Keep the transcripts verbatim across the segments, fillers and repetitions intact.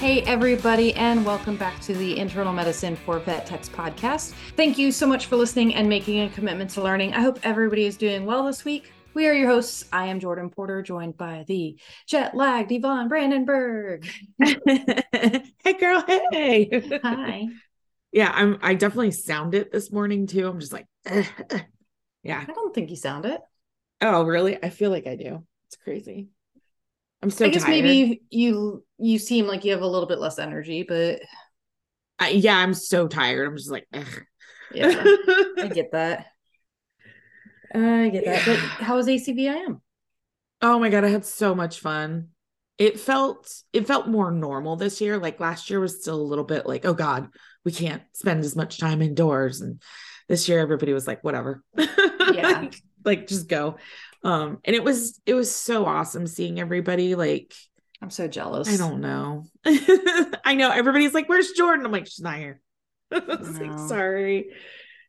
Hey everybody, and welcome back to the Internal Medicine for Vet Techs podcast. Thank you so much for listening and making a commitment to learning. I hope everybody is doing well this week. We are your hosts. I am Jordan Porter, joined by the jet-lagged Yvonne Brandenburg. Hey girl, hey. Hi. Yeah, I'm I definitely sound it this morning too. I'm just like uh, uh. Yeah. I don't think you sound it. Oh, really? I feel like I do. It's crazy. I'm so I guess tired. Maybe you you seem like you have a little bit less energy, but I, yeah, I'm so tired. I'm just like, ugh. Yeah, I get that. I get that. But how was A C V I M? Oh my god, I had so much fun. It felt it felt more normal this year. Like last year was still a little bit like, oh god, we can't spend as much time indoors, and this year everybody was like, whatever. Yeah, like, like just go. Um, and it was, it was so awesome seeing everybody. Like, I'm so jealous. I don't know. I know everybody's like, where's Jordan? I'm like, she's not here. I was like, sorry.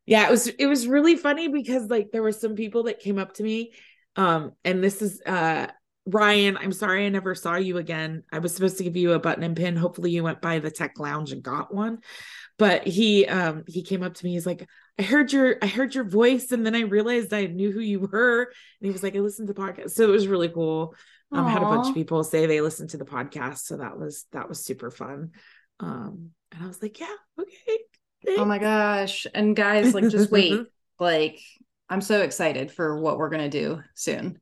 Yeah. It was, it was really funny because like, there were some people that came up to me. Um, and this is, uh, Ryan, I'm sorry. I never saw you again. I was supposed to give you a button and pin. Hopefully you went by the tech lounge and got one, but he, um, he came up to me. He's like, I heard your, I heard your voice. And then I realized I knew who you were. And he was like, I listened to the podcast. So it was really cool. Um, I had a bunch of people say they listened to the podcast. So that was, that was super fun. Um, and I was like, yeah, okay. Thanks. Oh my gosh. And guys, like, just wait, like, I'm so excited for what we're going to do soon.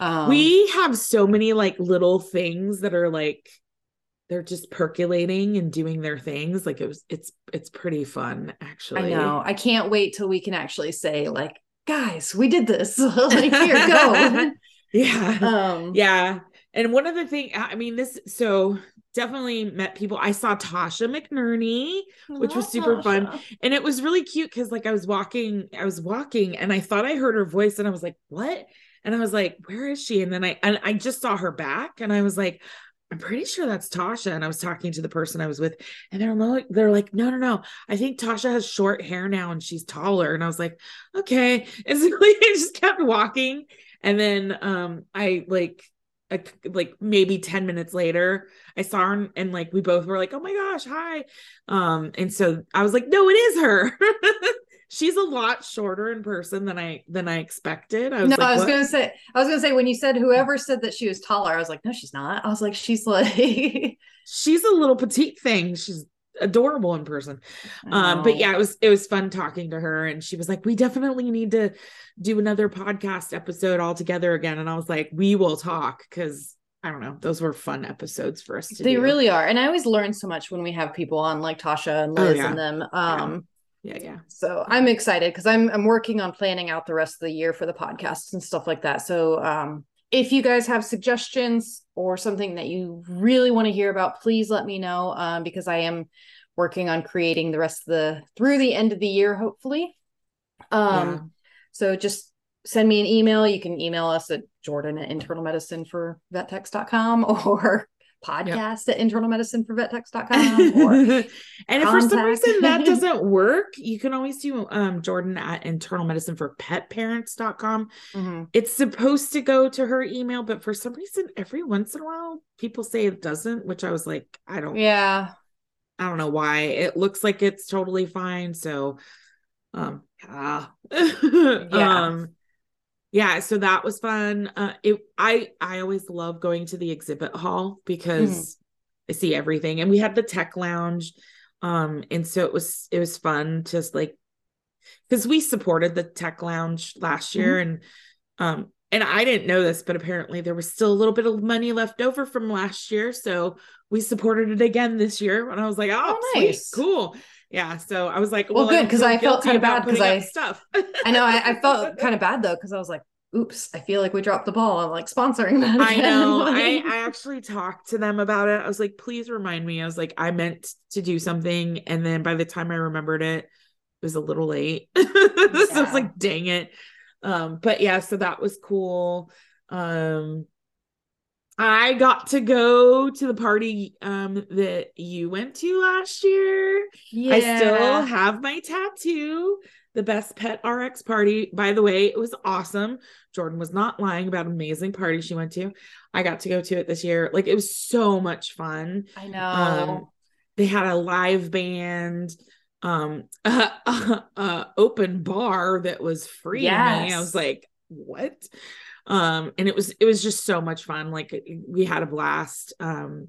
Um, we have so many like little things that are like, they're just percolating and doing their things. Like it was, it's, it's pretty fun actually. I know. I can't wait till we can actually say like, guys, we did this. Like, here, go. Yeah. Um, yeah. And one other thing, I mean, this, so definitely met people. I saw Tasha McNerney, which was super Tasha. fun. And it was really cute. Cause like I was walking, I was walking and I thought I heard her voice and I was like, what? And I was like, where is she? And then I, and I just saw her back and I was like, I'm pretty sure that's Tasha. And I was talking to the person I was with and they're like, they're like, no, no, no. I think Tasha has short hair now and she's taller. And I was like, okay. And so like, I just kept walking. And then, um, I like, I, like maybe ten minutes later I saw her and, and like, we both were like, oh my gosh, hi. Um, and so I was like, no, it is her. She's a lot shorter in person than I, than I expected. I was no, like, I was going to say, I was going to say when you said whoever said that she was taller, I was like, no, she's not. I was like, she's like, she's a little petite thing. She's adorable in person. Um, but yeah, it was, it was fun talking to her. And she was like, we definitely need to do another podcast episode all together again. And I was like, we will talk. Cause I don't know. Those were fun episodes for us to do. They really are. And I always learn so much when we have people on like Tasha and Liz oh, yeah. and them. Um, yeah. Yeah. Yeah. So I'm excited because I'm, I'm working on planning out the rest of the year for the podcast and stuff like that. So um, if you guys have suggestions or something that you really want to hear about, please let me know um, because I am working on creating the rest of the, through the end of the year, hopefully. Um, yeah. So just send me an email. You can email us at Jordan at internal medicine for vet techs dot com or podcast yep. at internal medicine for vet techs dot com or and if for some reason that doesn't work, you can always do um Jordan at internal medicine for pet parents dot com. Mm-hmm. It's supposed to go to her email, but for some reason every once in a while people say it doesn't, which I was like, I don't yeah I don't know why. It looks like it's totally fine, so um ah. yeah um Yeah. So that was fun. Uh, it, I, I always love going to the exhibit hall because mm-hmm. I see everything, and we had the tech lounge. Um, and so it was, it was fun to like, cause we supported the tech lounge last year mm-hmm. and, um, and I didn't know this, but apparently there was still a little bit of money left over from last year. So we supported it again this year. And I was like, oh, oh nice. Sweet, cool. Yeah. So I was like, well, well good. Cause I felt kind of bad because I stuff. I know I, I felt kind of bad though. Cause I was like, oops, I feel like we dropped the ball. I'm like sponsoring that. I know. I, I actually talked to them about it. I was like, please remind me. I was like, I meant to do something. And then by the time I remembered it, was a little late. Yeah. So I was like, dang it. Um, but yeah, so that was cool. Um, I got to go to the party um, that you went to last year. Yeah. I still have my tattoo, the Best Pet R X party. By the way, it was awesome. Jordan was not lying about an amazing party she went to. I got to go to it this year. Like, it was so much fun. I know. Um, they had a live band, um, uh, uh, uh, open bar that was free. Yes. I was like, what? Um, and it was, it was just so much fun. Like, we had a blast. Um,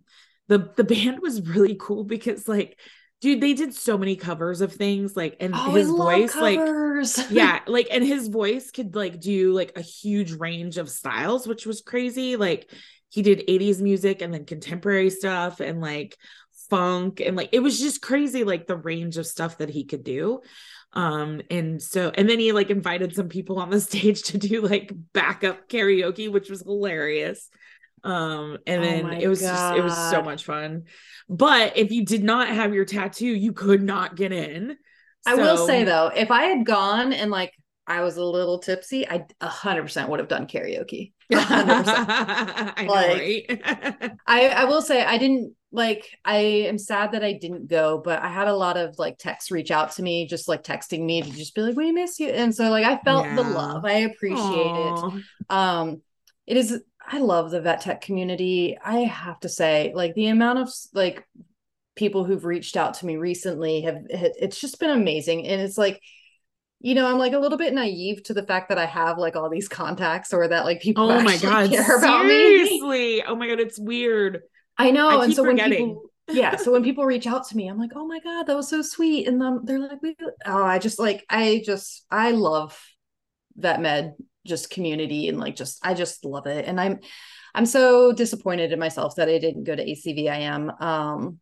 the, the band was really cool because, like, dude, they did so many covers of things, like, and oh, his voice, covers. like, yeah, like, and his voice could, like, do like a huge range of styles, which was crazy. Like, he did eighties music and then contemporary stuff and like funk. And like, it was just crazy, like the range of stuff that he could do. Um, and so, and then he like invited some people on the stage to do like backup karaoke, which was hilarious. Um, and then oh it was, just, it was so much fun. But if you did not have your tattoo, you could not get in. So. I will say though, if I had gone and like, I was a little tipsy, I a hundred percent would have done karaoke. I know, like, right? I, I will say I didn't like, I am sad that I didn't go, but I had a lot of like texts reach out to me, just like texting me to just be like, we miss you. And so like, I felt yeah. the love. I appreciate Aww. it. Um, it is, I love the vet tech community. I have to say, like, the amount of like people who've reached out to me recently have, it's just been amazing. And it's like, you know, I'm like a little bit naive to the fact that I have like all these contacts, or that like people oh my God, care about me. Seriously. Oh my God. It's weird. I know. I and keep so forgetting. When people, yeah. So when people reach out to me, I'm like, oh my God, that was so sweet. And then they're like, we, oh, I just like, I just, I love vet med just community. And like, just, I just love it. And I'm, I'm so disappointed in myself that I didn't go to A C V I M. Um,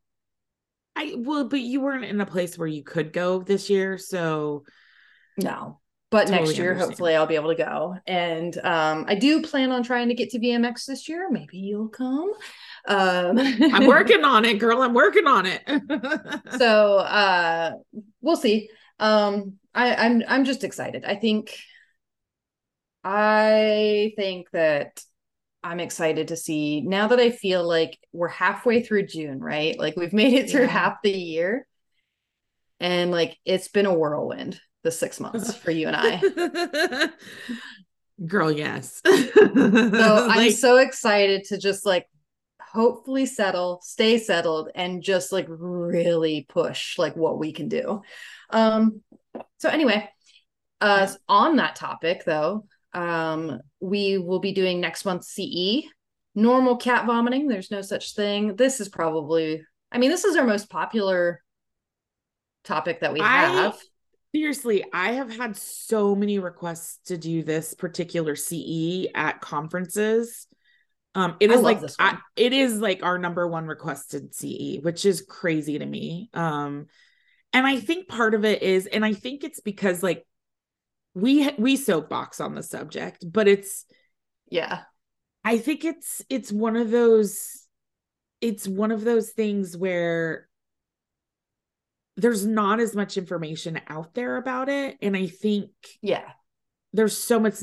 I well, but you weren't in a place where you could go this year. So no, but totally next year, understand. hopefully I'll be able to go. And, um, I do plan on trying to get to V M X this year. Maybe you'll come. Um, I'm working on it, girl. I'm working on it. So, uh, we'll see. Um, I, I'm, I'm just excited. I think, I think that I'm excited to see, now that I feel like we're halfway through June, right? Like, we've made it through yeah. half the year, and like, it's been a whirlwind. The six months for you and I. Girl, yes. So I'm like, so excited to just like hopefully settle, stay settled, and just like really push like what we can do. Um, so anyway, uh, on that topic though, um, we will be doing next month's C E, normal cat vomiting. There's no such thing. This is probably, I mean, this is our most popular topic that we have. I- Seriously, I have had so many requests to do this particular C E at conferences. Um, it is like, I, it is like our number one requested C E, which is crazy to me. Um, and I think part of it is, and I think it's because like we, we soapbox on the subject, but it's, yeah, I think it's, it's one of those, it's one of those things where there's not as much information out there about it. And I think yeah, there's so much,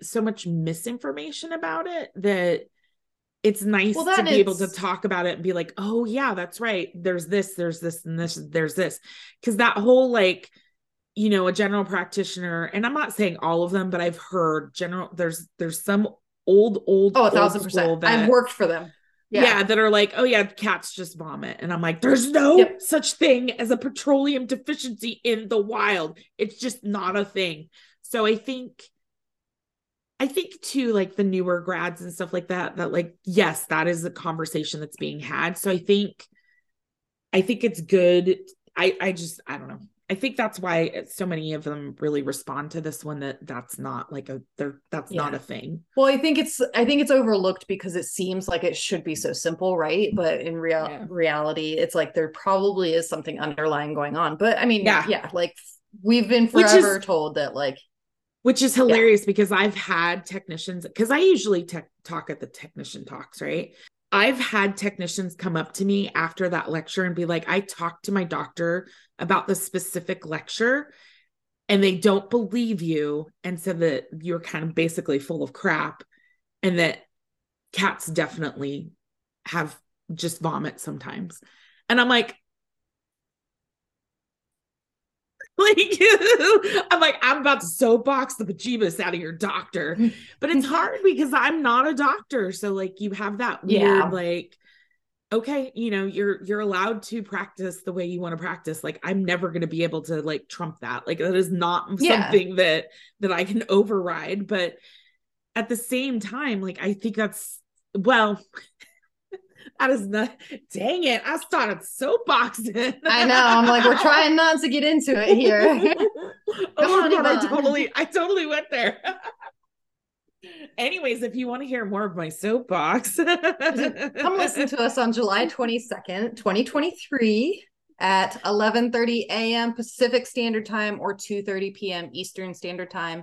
so much misinformation about it that it's nice well, to be it's... able to talk about it and be like, oh yeah, that's right. There's this, there's this, and this, there's this. Cause that whole, like, you know, a general practitioner, and I'm not saying all of them, but I've heard general, there's, there's some old, old, oh, a thousand percent. That... I've worked for them. Yeah. yeah, that are like, oh yeah, cats just vomit. And I'm like, there's no yep. such thing as a petroleum deficiency in the wild. It's just not a thing. So I think, I think too, like the newer grads and stuff like that, that like, yes, that is the conversation that's being had. So I think, I think it's good. I, I just, I don't know. I think that's why so many of them really respond to this one, that that's not like a, that's yeah. not a thing. Well, I think it's, I think it's overlooked because it seems like it should be so simple. Right. But in real yeah. reality, it's like, there probably is something underlying going on, but I mean, yeah, yeah like we've been forever is, told that like, which is hilarious yeah. because I've had technicians, cause I usually tech talk at the technician talks, right? I've had technicians come up to me after that lecture and be like, I talked to my doctor about the specific lecture, and they don't believe you and said that you're kind of basically full of crap, and that cats definitely have just vomit sometimes. And I'm like, like I'm like, I'm about to soapbox the bejeebus out of your doctor. But it's hard because I'm not a doctor. So like you have that weird, yeah. like, okay, you know, you're, you're allowed to practice the way you want to practice. Like, I'm never going to be able to like trump that. Like, that is not yeah. something that, that I can override. But at the same time, like, I think that's, well, that is not, dang it. I started soapboxing. I know. I'm like, we're trying not to get into it here. Oh my God, I totally, I totally went there. Anyways, if you want to hear more of my soapbox, come listen to us on July twenty-second, twenty twenty-three at eleven thirty a.m. Pacific Standard Time or two thirty p.m. Eastern Standard Time.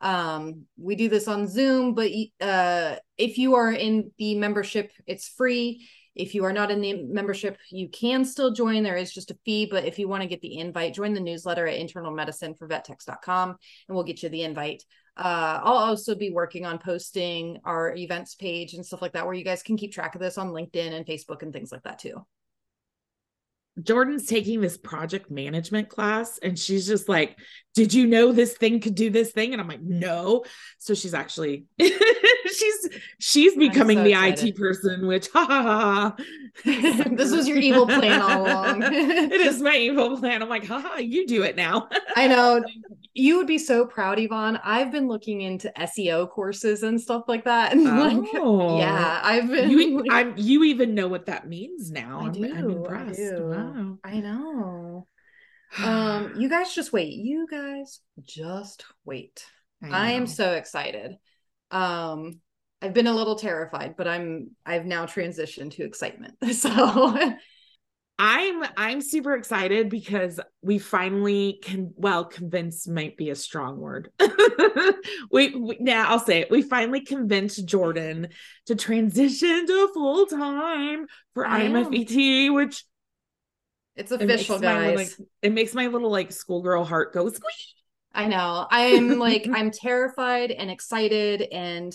Um, we do this on Zoom, but uh, if you are in the membership, it's free. If you are not in the membership, you can still join. There is just a fee, but if you want to get the invite, join the newsletter at internal medicine for vet techs dot com and we'll get you the invite. Uh, I'll also be working on posting our events page and stuff like that, where you guys can keep track of this on LinkedIn and Facebook and things like that too. Jordan's taking this project management class and she's just like, did you know this thing could do this thing? And I'm like, no. So she's actually, she's, she's becoming so the excited. I T person, which ha ha ha. This was your evil plan all along. It is my evil plan. I'm like, ha ha, you do it now. I know. You would be so proud, Yvonne. I've been looking into S E O courses and stuff like that. And oh. like, yeah, I've been. You, I'm, you even know what that means now. I I'm, do, I'm impressed. I do. Wow. I know. Um, you guys just wait. You guys just wait. I, I am so excited. Um, I've been a little terrified, but I'm. I've now transitioned to excitement. So. I'm, I'm super excited because we finally can, well, convince might be a strong word. we, we now I'll say it. We finally convinced Jordan to transition to full time for I M F E T, which it's official, it guys. Little, like, it makes my little like schoolgirl heart go squish. I know. I'm like, I'm terrified and excited and,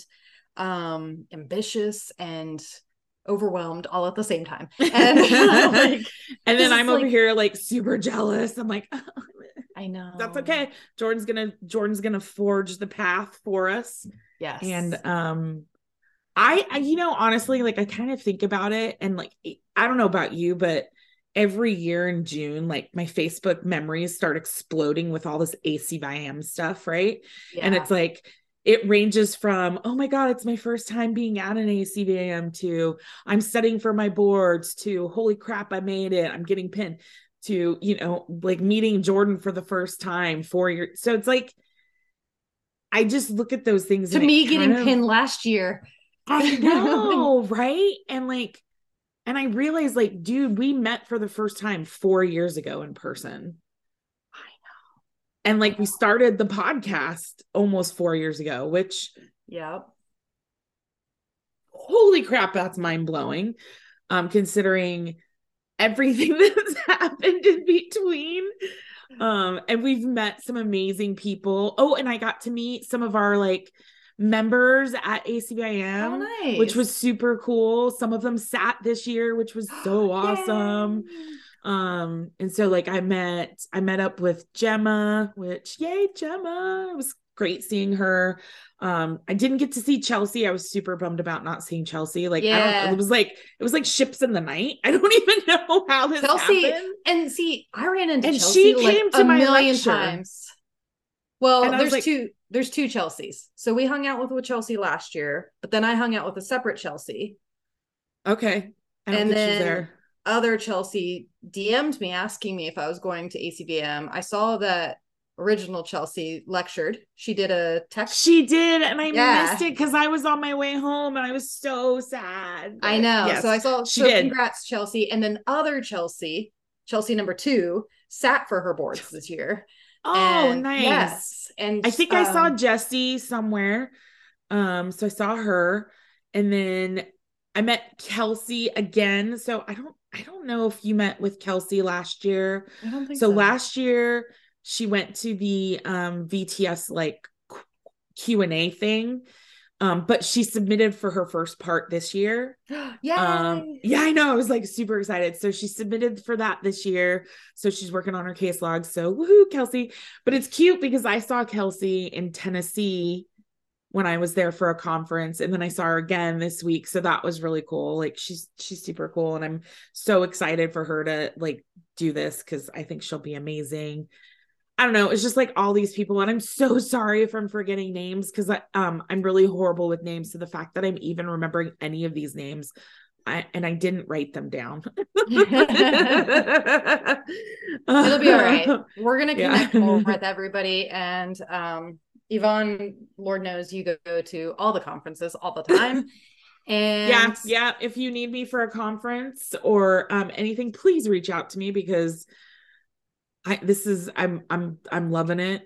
um, ambitious and overwhelmed all at the same time. And, like, and then I'm over like, here like super jealous. I'm like, oh, I know. That's okay. Jordan's gonna Jordan's gonna forge the path for us. Yes. And um I, I you know, honestly, like I kind of think about it and like I don't know about you, but every year in June, like my Facebook memories start exploding with all this A C V I M stuff, right? Yeah. And it's like it ranges from, oh my God, it's my first time being at an A C V I M to I'm studying for my boards to holy crap, I made it. I'm getting pinned to, you know, like meeting Jordan for the first time for your, so it's like, I just look at those things. To me getting of, pinned last year. I know, right? And like, and I realized like, dude, we met for the first time four years ago in person. And like we started the podcast almost four years ago, which yeah, holy crap, that's mind blowing. Um, considering everything that's happened in between. Um, and we've met some amazing people. Oh, and I got to meet some of our like members at A C V I M, oh, nice. Which was super cool. Some of them sat this year, which was so awesome. Yay. Um, and so like I met, I met up with Gemma, which yay, Gemma, it was great seeing her. Um, I didn't get to see Chelsea. I was super bummed about not seeing Chelsea. Like, yeah. I don't, it was like, it was like ships in the night. I don't even know how this Chelsea, happened. And see, I ran into and Chelsea she came like to a my million lecture. Times. Well, and there's like, two, there's two Chelseas. So we hung out with, with Chelsea last year, but then I hung out with a separate Chelsea. Okay. I don't and think then, she's there. Other Chelsea D M'd me asking me if I was going to A C V M. I saw that original Chelsea lectured. She did a text. She did. And I yeah. missed it because I was on my way home and I was so sad. But I know. Yes, so I saw, she so did. Congrats Chelsea. And then other Chelsea, Chelsea number two, sat for her boards this year. Oh, and nice. Yes. And I think um, I saw Jessie somewhere. Um, so I saw her and then I met Kelsey again. So I don't, I don't know if you met with Kelsey last year. I don't think so. So last year she went to the um, V T S like Q and A thing. Um, but she submitted for her first part this year. Yeah. Um, yeah, I know. I was like super excited. So she submitted for that this year. So she's working on her case log. So woohoo, Kelsey. But it's cute because I saw Kelsey in Tennessee when I was there for a conference, and then I saw her again this week. So that was really cool. Like she's, she's super cool. And I'm so excited for her to like do this, 'cause I think she'll be amazing. I don't know. It's just like all these people, and I'm so sorry if I'm forgetting names, because I, um, I'm really horrible with names. So the fact that I'm even remembering any of these names, I, and I didn't write them down. It'll be all right. We're going to connect yeah. more with everybody. And um, Yvonne, Lord knows you go to all the conferences all the time. And yeah, yeah. If you need me for a conference or um, anything, please reach out to me, because I, this is, I'm, I'm, I'm loving it.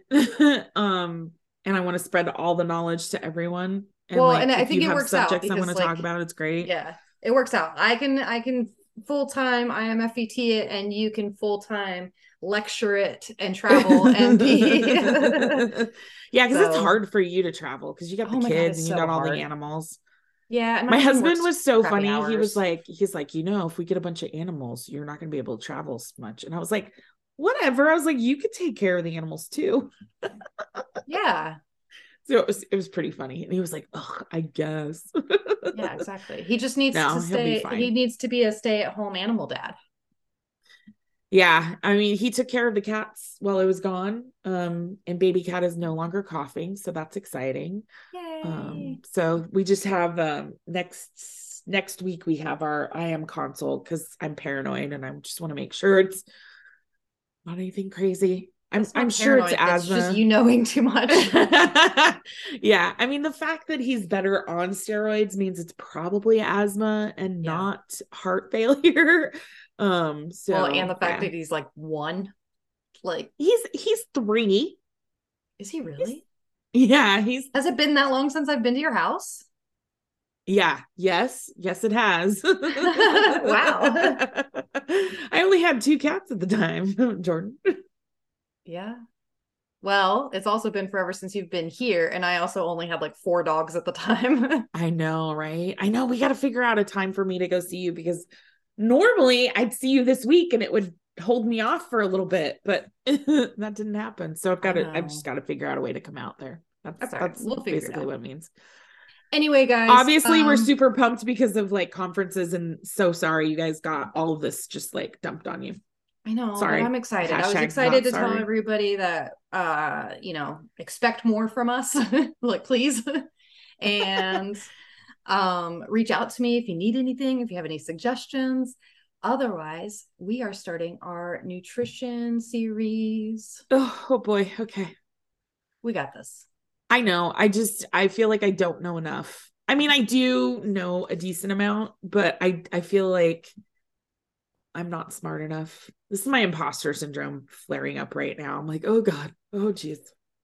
um, and I want to spread all the knowledge to everyone. And well, like, and I think it works out. Subjects I want to talk about, it's great. Yeah, it works out. I can, I can full-time I M F V T it, and you can full-time lecture it and travel and be. Yeah. 'Cause so. It's hard for you to travel, 'cause you got the oh kids God, and so you got hard. all the animals. Yeah. My husband was so funny. Hours. He was like, he's like, you know, if we get a bunch of animals, you're not going to be able to travel as much. And I was like, whatever. I was like, you could take care of the animals too. Yeah. So it was, it was pretty funny. And he was like, oh, I guess. Yeah, exactly. He just needs no, to stay. He needs to be a stay at home animal dad. Yeah. I mean, he took care of the cats while I was gone. Um, and baby cat is no longer coughing. So that's exciting. Yay. Um, so we just have, um, next, next week we have our I M consult, 'cause I'm paranoid and I just want to make sure it's not anything crazy. I'm I'm sure it's asthma. It's just you knowing too much. Yeah. I mean, the fact that he's better on steroids means it's probably asthma and yeah. not heart failure. Um, so well, and the fact yeah. that he's like one, like he's he's three. Is he really? He's, yeah, he's has it been that long since I've been to your house? Yeah. Yes. Yes, it has. Wow. I only had two cats at the time, Jordan. Yeah. Well, it's also been forever since you've been here. And I also only had like four dogs at the time. I know. Right. I know. We got to figure out a time for me to go see you, because normally I'd see you this week and it would hold me off for a little bit, but that didn't happen. So I've got to, I've just got to figure out a way to come out there. That's, that's, that's we'll basically what it means. Anyway, guys, obviously um, we're super pumped because of like conferences, and so sorry you guys got all of this just like dumped on you. I know. Sorry. I'm excited. Hashtag I was excited to sorry. tell everybody that, uh, you know, expect more from us, like, please. And, um, reach out to me if you need anything, if you have any suggestions. Otherwise, we are starting our nutrition series. Oh, oh boy. Okay. We got this. I know. I just, I feel like I don't know enough. I mean, I do know a decent amount, but I, I feel like I'm not smart enough. This is my imposter syndrome flaring up right now. I'm like, oh God. Oh geez.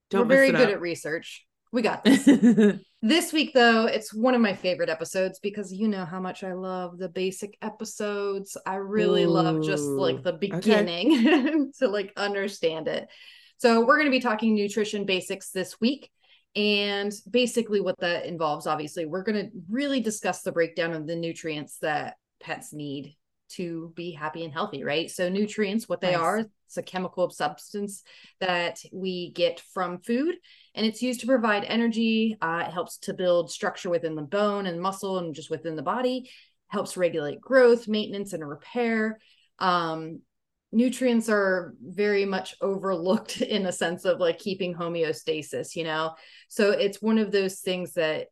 Don't We're very good up. at research. We got this. This week though, it's one of my favorite episodes, because you know how much I love the basic episodes. I really Ooh. love just like the beginning okay. to like understand it. So we're going to be talking nutrition basics this week. And basically what that involves, obviously, we're going to really discuss the breakdown of the nutrients that pets need to be happy and healthy, right? So nutrients, what they nice. are, it's a chemical substance that we get from food, and it's used to provide energy. Uh, it helps to build structure within the bone and muscle and just within the body, helps regulate growth, maintenance, and repair. Um, Nutrients are very much overlooked in the sense of like keeping homeostasis, you know? So it's one of those things that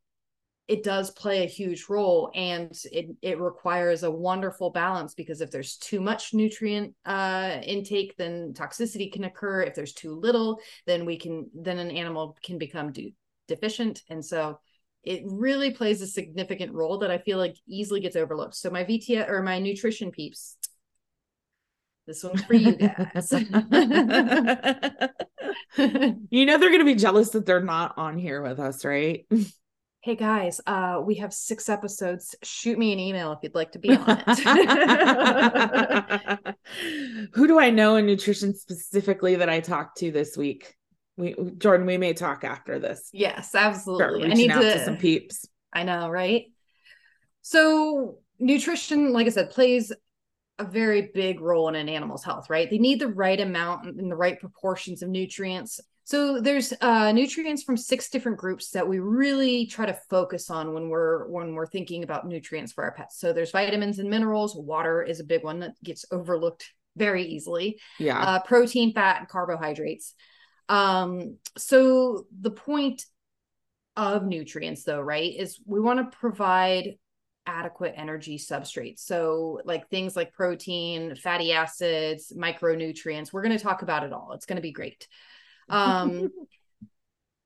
it does play a huge role, and it, it requires a wonderful balance, because if there's too much nutrient uh, intake, then toxicity can occur. If there's too little, then we can, then an animal can become de- deficient. And so it really plays a significant role that I feel like easily gets overlooked. So my V T S or my nutrition peeps, this one's for you guys. You know, they're going to be jealous that they're not on here with us, right? Hey guys, uh, we have six episodes. Shoot me an email if you'd like to be on it. Who do I know in nutrition specifically that I talked to this week? We, Jordan, we may talk after this. Yes, absolutely. I need out to, to some peeps. I know, right? So nutrition, like I said, plays a very big role in an animal's health, right? They need the right amount and the right proportions of nutrients. So there's uh, nutrients from six different groups that we really try to focus on when we're when we're thinking about nutrients for our pets. So there's vitamins and minerals. Water is a big one that gets overlooked very easily. Yeah. Uh, protein, fat, and carbohydrates. Um, so the point of nutrients, though, right, is we want to provide adequate energy substrates. So like things like protein, fatty acids, micronutrients. We're going to talk about it all. It's going to be great. Um,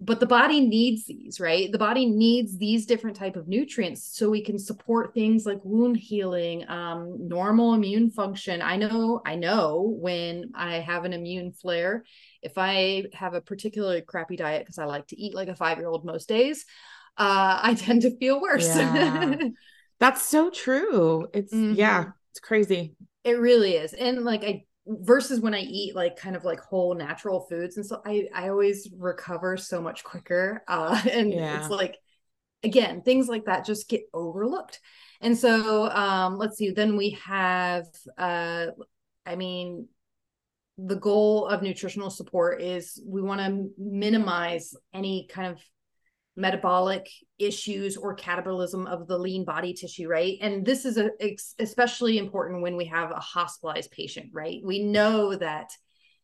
but the body needs these, right? The body needs these different type of nutrients so we can support things like wound healing, um, normal immune function. I know, I know when I have an immune flare, if I have a particularly crappy diet, because I like to eat like a five-year-old most days, uh, I tend to feel worse. Yeah. That's so true. It's mm-hmm. yeah, it's crazy. It really is. And like, I, versus when I eat like kind of like whole natural foods. And so I, I always recover so much quicker. Uh, and yeah. it's like, again, things like that just get overlooked. And so um, let's see, then we have, uh, I mean, the goal of nutritional support is we want to minimize any kind of metabolic issues or catabolism of the lean body tissue, right? And this is a, especially important when we have a hospitalized patient, right? We know that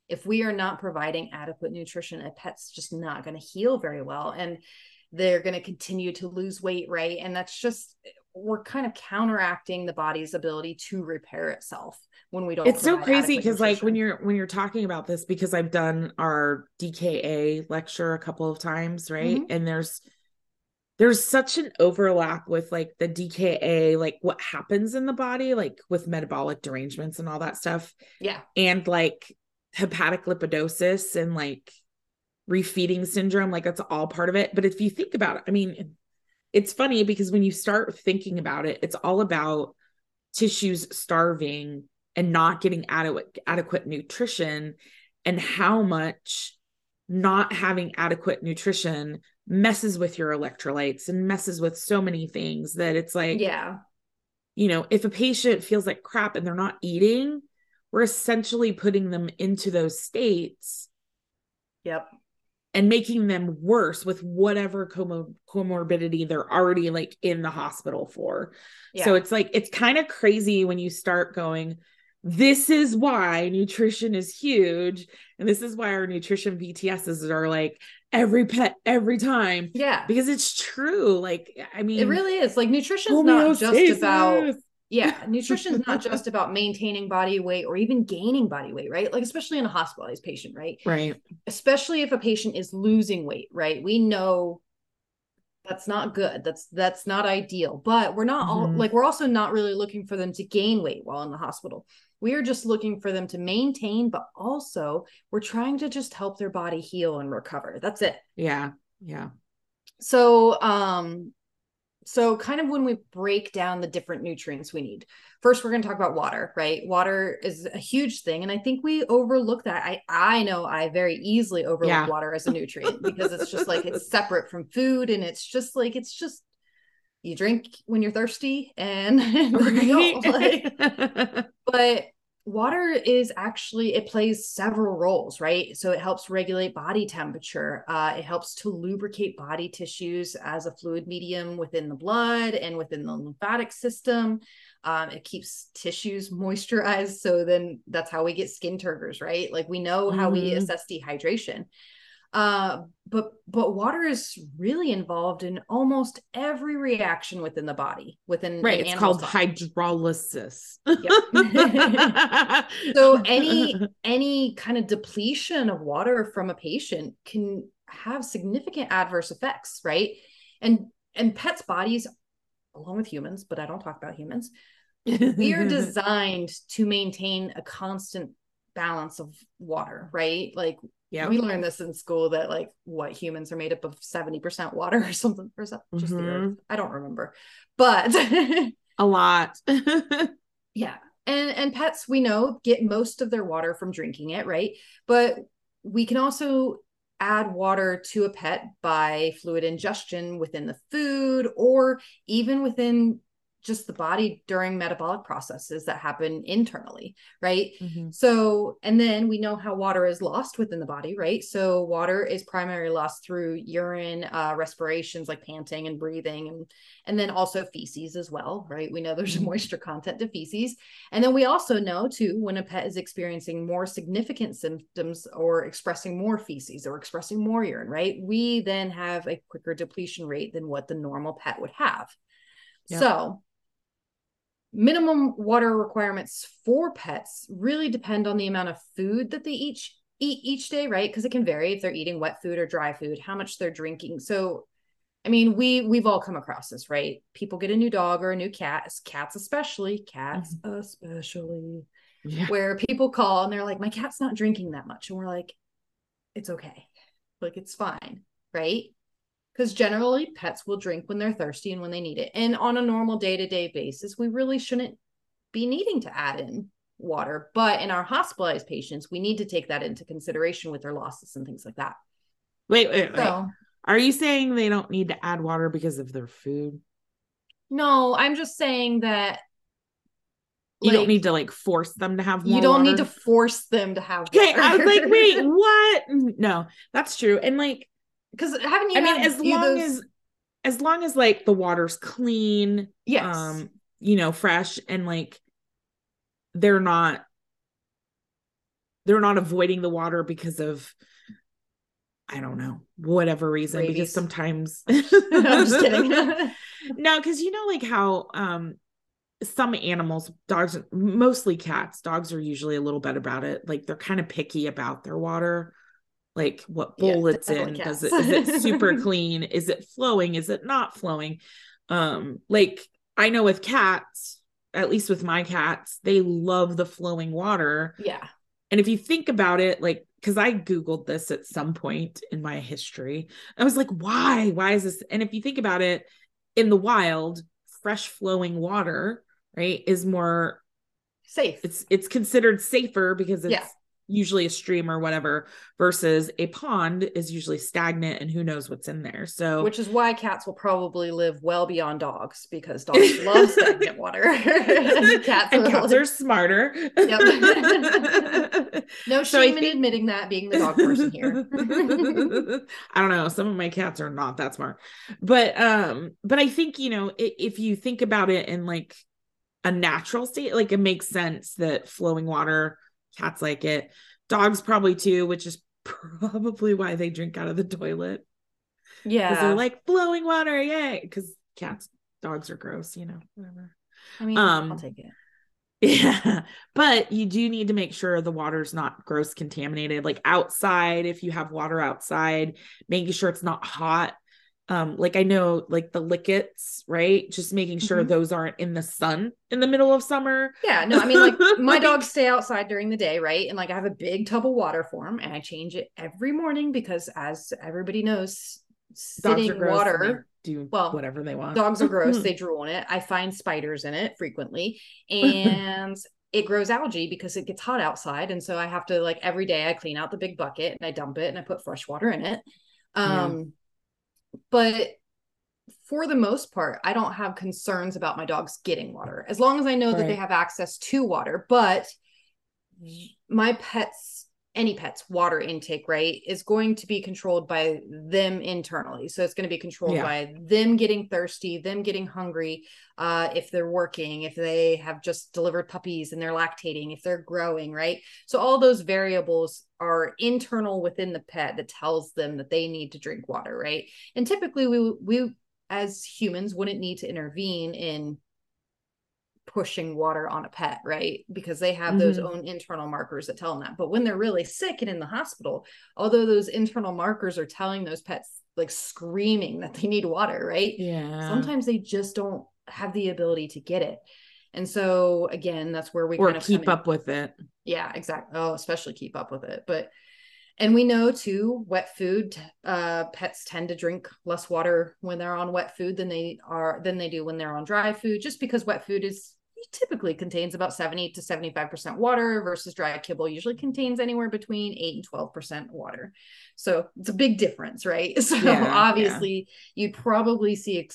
if we are not providing adequate nutrition, a pet's just not going to heal very well, and they're going to continue to lose weight, right? And that's just, we're kind of counteracting the body's ability to repair itself when we don't. It's so crazy because like when you're, when you're talking about this, because I've done our D K A lecture a couple of times, right? Mm-hmm. And there's, there's such an overlap with like the D K A, like what happens in the body, like with metabolic derangements and all that stuff. Yeah. And like hepatic lipidosis and like refeeding syndrome, like that's all part of it. But if you think about it, I mean, it's funny because when you start thinking about it, it's all about tissues starving and not getting adequate, adequate nutrition, and how much not having adequate nutrition messes with your electrolytes and messes with so many things that it's like, yeah, you know, if a patient feels like crap and they're not eating, we're essentially putting them into those states. Yep. And making them worse with whatever comor- comorbidity they're already like in the hospital for. Yeah. So it's like, it's kind of crazy when you start going, this is why nutrition is huge. And this is why our nutrition V T Ss are like every pet, every time. Yeah. Because it's true. Like, I mean, it really is. Like nutrition is not just about, yeah, nutrition is not just about maintaining body weight or even gaining body weight, right? Like, especially in a hospitalized patient, right? Right. Especially if a patient is losing weight, right? We know that's not good. That's, that's not ideal, but we're not mm-hmm. all like, we're also not really looking for them to gain weight while in the hospital. We are just looking for them to maintain, but also we're trying to just help their body heal and recover. That's it. Yeah. Yeah. So, um, So kind of when we break down the different nutrients we need, first, we're going to talk about water, right? Water is a huge thing. And I think we overlook that. I, I know I very easily overlook yeah. water as a nutrient because it's just like, it's separate from food. And it's just like, it's just, you drink when you're thirsty and right? you like, but water is actually, it plays several roles, right? So it helps regulate body temperature. Uh, it helps to lubricate body tissues as a fluid medium within the blood and within the lymphatic system. Um, it keeps tissues moisturized. So then that's how we get skin turgors, right? Like we know mm-hmm. how we assess dehydration. Uh, but, but water is really involved in almost every reaction within the body, within, right. It's called body. Hydrolysis. Yep. So any, any kind of depletion of water from a patient can have significant adverse effects. Right. And, and pets' bodies, along with humans, but I don't talk about humans. We are designed to maintain a constant balance of water, right? Like, yeah, we learned this in school that like what humans are made up of seventy percent water or something, or something, just mm-hmm. the earth. I don't remember, but a lot. Yeah. And, and pets, we know, get most of their water from drinking it, right? But we can also add water to a pet by fluid ingestion within the food, or even within just the body during metabolic processes that happen internally, right? Mm-hmm. So, and then we know how water is lost within the body, right? So water is primarily lost through urine, uh, respirations like panting and breathing, and, and then also feces as well, right? We know there's mm-hmm. moisture content to feces. And then we also know too, when a pet is experiencing more significant symptoms or expressing more feces or expressing more urine, right? We then have a quicker depletion rate than what the normal pet would have. Yep. So minimum water requirements for pets really depend on the amount of food that they each eat each day, right? Because it can vary if they're eating wet food or dry food, how much they're drinking. So, I mean, we, we've all come across this, right? People get a new dog or a new cat, cats especially, cats mm-hmm. especially, yeah. where people call and they're like, my cat's not drinking that much. And we're like, it's okay. Like, it's fine, right? Because generally pets will drink when they're thirsty and when they need it. And on a normal day-to-day basis, we really shouldn't be needing to add in water. But in our hospitalized patients, we need to take that into consideration with their losses and things like that. Wait, wait, so, wait. Are you saying they don't need to add water because of their food? No, I'm just saying that. You like, don't need to like force them to have more You don't water. Need to force them to have water. Okay, I was like, wait, what? No, that's true. And like, because haven't you? I mean, as long those... as, as long as like the water's clean, yes, um, you know, fresh, and like they're not, they're not avoiding the water because of, I don't know, whatever reason. Rabies. Because sometimes, no, I'm just kidding. No, because you know, like how um, some animals, dogs, mostly cats, dogs are usually a little bit about it. Like they're kind of picky about their water. Like what bowl yeah, it's in, does it, is it super clean? Is it flowing? Is it not flowing? Um, like I know with cats, at least with my cats, they love the flowing water. Yeah. And if you think about it, like, cause I Googled this at some point in my history, I was like, why, why is this? And if you think about it, in the wild, fresh flowing water, right, is more safe. It's, it's considered safer because it's, yeah. usually a stream or whatever, versus a pond is usually stagnant and who knows what's in there. So, which is why cats will probably live well beyond dogs, because dogs love stagnant water. And cats, and are, cats like, are smarter. Yep. No shame so in think... admitting that, being the dog person here. I don't know. Some of my cats are not that smart, but, um, but I think, you know, if, if you think about it in like a natural state, like it makes sense that flowing water, cats like it. Dogs probably too, which is probably why they drink out of the toilet. Yeah. Because they're like flowing water. Yay. Because cats, dogs are gross, you know, whatever. I mean, um, I'll take it. Yeah. But you do need to make sure the water's not gross contaminated. Like outside, if you have water outside, making sure it's not hot. Um, like I know like the lickets, right? Just making sure mm-hmm. those aren't in the sun in the middle of summer. Yeah, no, I mean like my dogs stay outside during the day, right? And like I have a big tub of water for them and I change it every morning because as everybody knows, sitting dogs are gross water, and they do well, whatever they want. Dogs are gross, they drool on it. I find spiders in it frequently. And it grows algae because it gets hot outside. And so I have to like every day I clean out the big bucket and I dump it and I put fresh water in it. Um yeah. But for the most part, I don't have concerns about my dogs getting water as long as I know right. that they have access to water. But my pets, any pet's water intake, right, is going to be controlled by them internally. So it's going to be controlled yeah. by them getting thirsty, them getting hungry. Uh, if they're working, if they have just delivered puppies and they're lactating, if they're growing, right? So all those variables are internal within the pet that tells them that they need to drink water, right? And typically we, we as humans wouldn't need to intervene in pushing water on a pet, right? Because they have mm-hmm. those own internal markers that tell them that. But when they're really sick and in the hospital, although those internal markers are telling those pets like screaming that they need water, right? Yeah. Sometimes they just don't have the ability to get it. And so again, that's where we or kind of keep up with it. Yeah, exactly. Oh, especially keep up with it. But, and we know too, wet food, uh, pets tend to drink less water when they're on wet food than they are, than they do when they're on dry food, just because wet food is typically contains about seventy to seventy-five percent water versus dry kibble usually contains anywhere between eight and twelve percent water. So it's a big difference, right? So yeah, obviously yeah. you'd probably see a,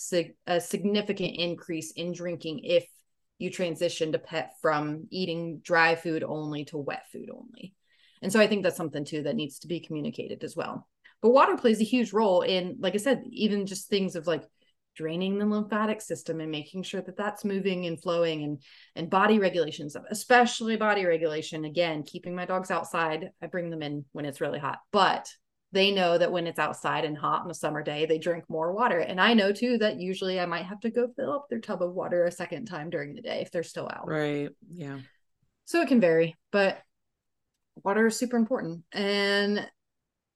a significant increase in drinking if you transitioned a pet from eating dry food only to wet food only. And so I think that's something too that needs to be communicated as well. But water plays a huge role in, like I said, even just things of like draining the lymphatic system and making sure that that's moving and flowing, and, and body regulations, especially body regulation. Again, keeping my dogs outside. I bring them in when it's really hot, but they know that when it's outside and hot on a summer day, they drink more water. And I know too, that usually I might have to go fill up their tub of water a second time during the day if they're still out. Right. Yeah. So it can vary, but water is super important. And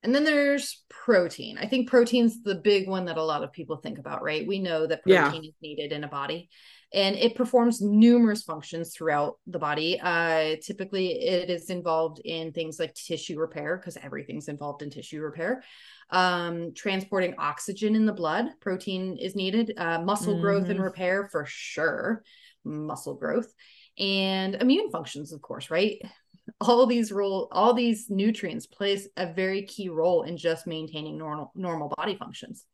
And then there's protein. I think protein's the big one that a lot of people think about, right? We know that protein yeah. is needed in a body, and it performs numerous functions throughout the body. Uh, typically, it is involved in things like tissue repair, because everything's involved in tissue repair. Um, transporting oxygen in the blood, protein is needed. Uh, muscle mm-hmm. growth and repair, for sure. Muscle growth. And immune functions, of course, right? All these role, all these nutrients plays a very key role in just maintaining normal normal body functions.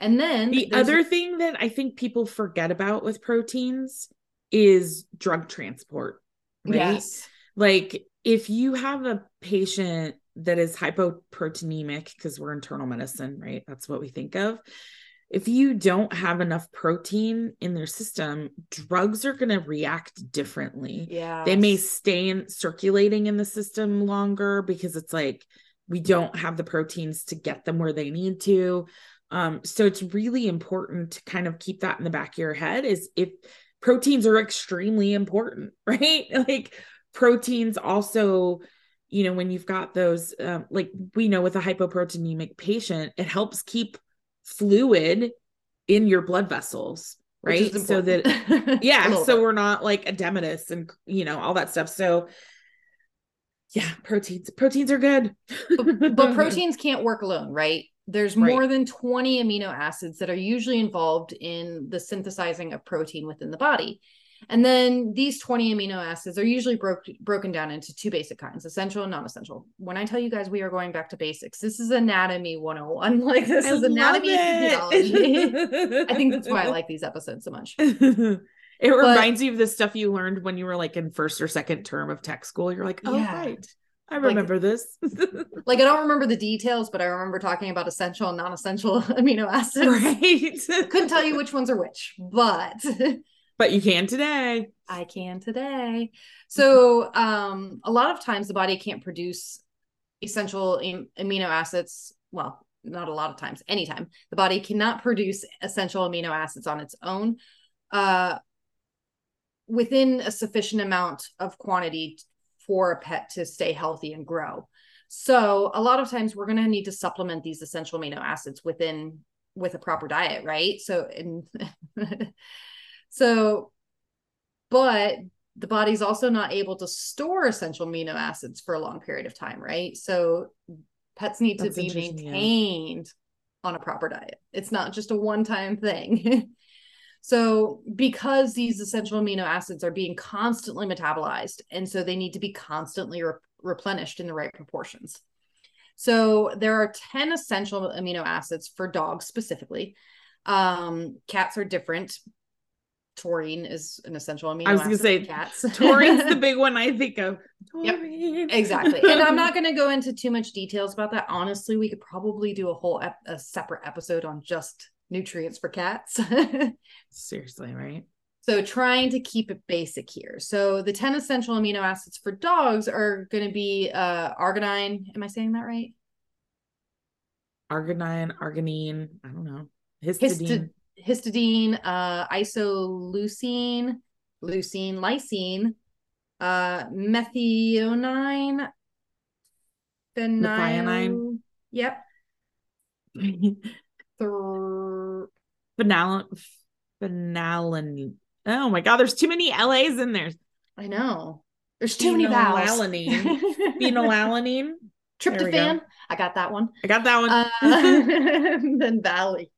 And then the other thing that I think people forget about with proteins is drug transport, right? Yes. Like if you have a patient that is hypoproteinemic, because we're internal medicine, right? That's what we think of. If you don't have enough protein in their system, drugs are going to react differently. Yeah. They may stay in circulating in the system longer because it's like, we don't have the proteins to get them where they need to. Um, so it's really important to kind of keep that in the back of your head, is if proteins are extremely important, right? Like proteins also, you know, when you've got those, um, like we know with a hypoproteinemic patient, it helps keep fluid in your blood vessels, right? So that, yeah. so we're not like edematous and, you know, all that stuff. So yeah, proteins, proteins are good, but, but proteins can't work alone, right? There's right. more than twenty amino acids that are usually involved in the synthesizing of protein within the body. And then these twenty amino acids are usually broke, broken down into two basic kinds, essential and non-essential. When I tell you guys, we are going back to basics. This is anatomy one oh one. Like this I is anatomy physiology. I think that's why I like these episodes so much. It but, reminds you of the stuff you learned when you were like in first or second term of tech school. You're like, oh, yeah. right. I remember like, this. Like, I don't remember the details, but I remember talking about essential and non-essential amino acids. Right. Couldn't tell you which ones are which, but... But you can today. I can today. So um, a lot of times the body can't produce essential am- amino acids. Well, not a lot of times, anytime. The body cannot produce essential amino acids on its own uh, within a sufficient amount of quantity for a pet to stay healthy and grow. So a lot of times we're going to need to supplement these essential amino acids within with a proper diet, right? So in... So, but the body's also not able to store essential amino acids for a long period of time, right? So pets need That's to be maintained yeah. on a proper diet. It's not just a one-time thing. So because these essential amino acids are being constantly metabolized, and so they need to be constantly re- replenished in the right proportions. So there are ten essential amino acids for dogs specifically. Um, cats are different. Taurine is an essential amino acid. I was going to say cats. Taurine's the big one I think of. Taurine. Yep, exactly. And I'm not going to go into too much details about that. Honestly, we could probably do a whole ep- a separate episode on just nutrients for cats. Seriously, right? So trying to keep it basic here. So the ten essential amino acids for dogs are going to be uh, arginine. Am I saying that right? Arginine, arginine. I don't know. Histidine. Histi- histidine, uh, isoleucine, leucine, lysine, uh, methionine, phenine, yep, Thr- phenal, phenylalanine. Oh my God, there's too many L A's in there. I know. There's too many vowels. Phenylalanine, phenylalanine, tryptophan. Go. I got that one. I got that one. Uh, then valley.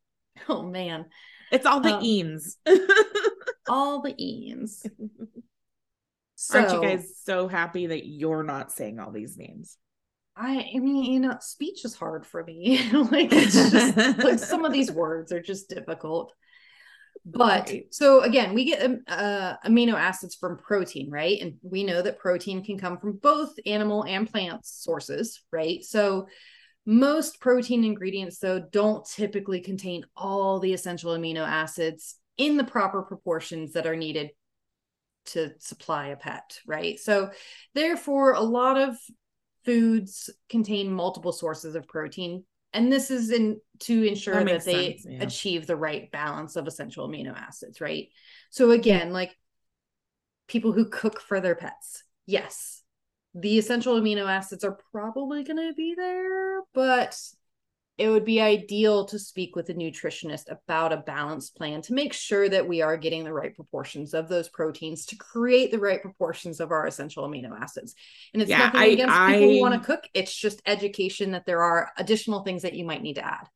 Oh man. It's all the um, enes. all the E's. So, aren't you guys so happy that you're not saying all these names? I, I mean, you know, speech is hard for me. Like, it's just, like, some of these words are just difficult. But right. So again, we get um, uh, amino acids from protein, right? And we know that protein can come from both animal and plant sources, right? So most protein ingredients, though, don't typically contain all the essential amino acids in the proper proportions that are needed to supply a pet, right? So therefore, a lot of foods contain multiple sources of protein, and this is in to ensure that, that they sense, yeah. achieve the right balance of essential amino acids, right? So again, like people who cook for their pets, yes, the essential amino acids are probably going to be there, but it would be ideal to speak with a nutritionist about a balanced plan to make sure that we are getting the right proportions of those proteins to create the right proportions of our essential amino acids. And it's yeah, nothing I, against I, people who want to cook. It's just education that there are additional things that you might need to add.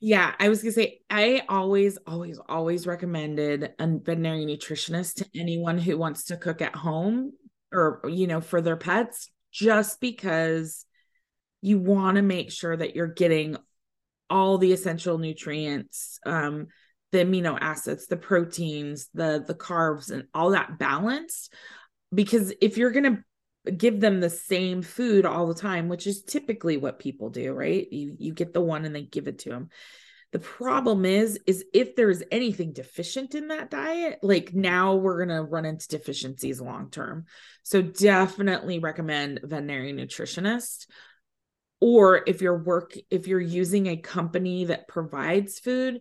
Yeah. I was going to say, I always, always, always recommended a veterinary nutritionist to anyone who wants to cook at home or, you know, for their pets, just because you want to make sure that you're getting all the essential nutrients, um, the amino acids, the proteins, the, the carbs, and all that balanced. Because if you're going to give them the same food all the time, which is typically what people do, right? You, you get the one and they give it to them. The problem is, is if there is anything deficient in that diet, like now we're going to run into deficiencies long-term. So definitely recommend veterinary nutritionist. Or if you're work, if you're using a company that provides food,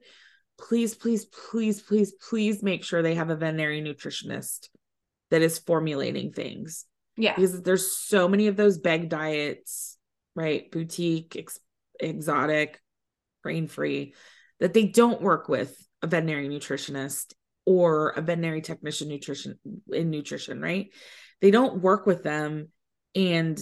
please, please, please, please, please make sure they have a veterinary nutritionist that is formulating things. Yeah. Because there's so many of those bag diets, right? Boutique, ex- exotic, grain-free, that they don't work with a veterinary nutritionist or a veterinary technician nutrition in nutrition, right? They don't work with them, and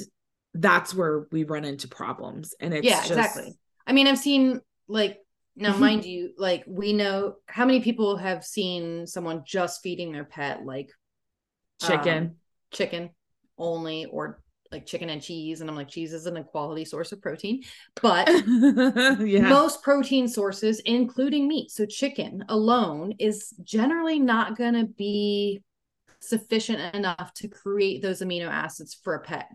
that's where we run into problems. And it's yeah, just... exactly. I mean, I've seen like, now mind you, like we know how many people have seen someone just feeding their pet, like chicken, um, chicken only, or like chicken and cheese. And I'm like, cheese isn't a quality source of protein, but yeah. most protein sources, including meat. So chicken alone is generally not going to be sufficient enough to create those amino acids for a pet.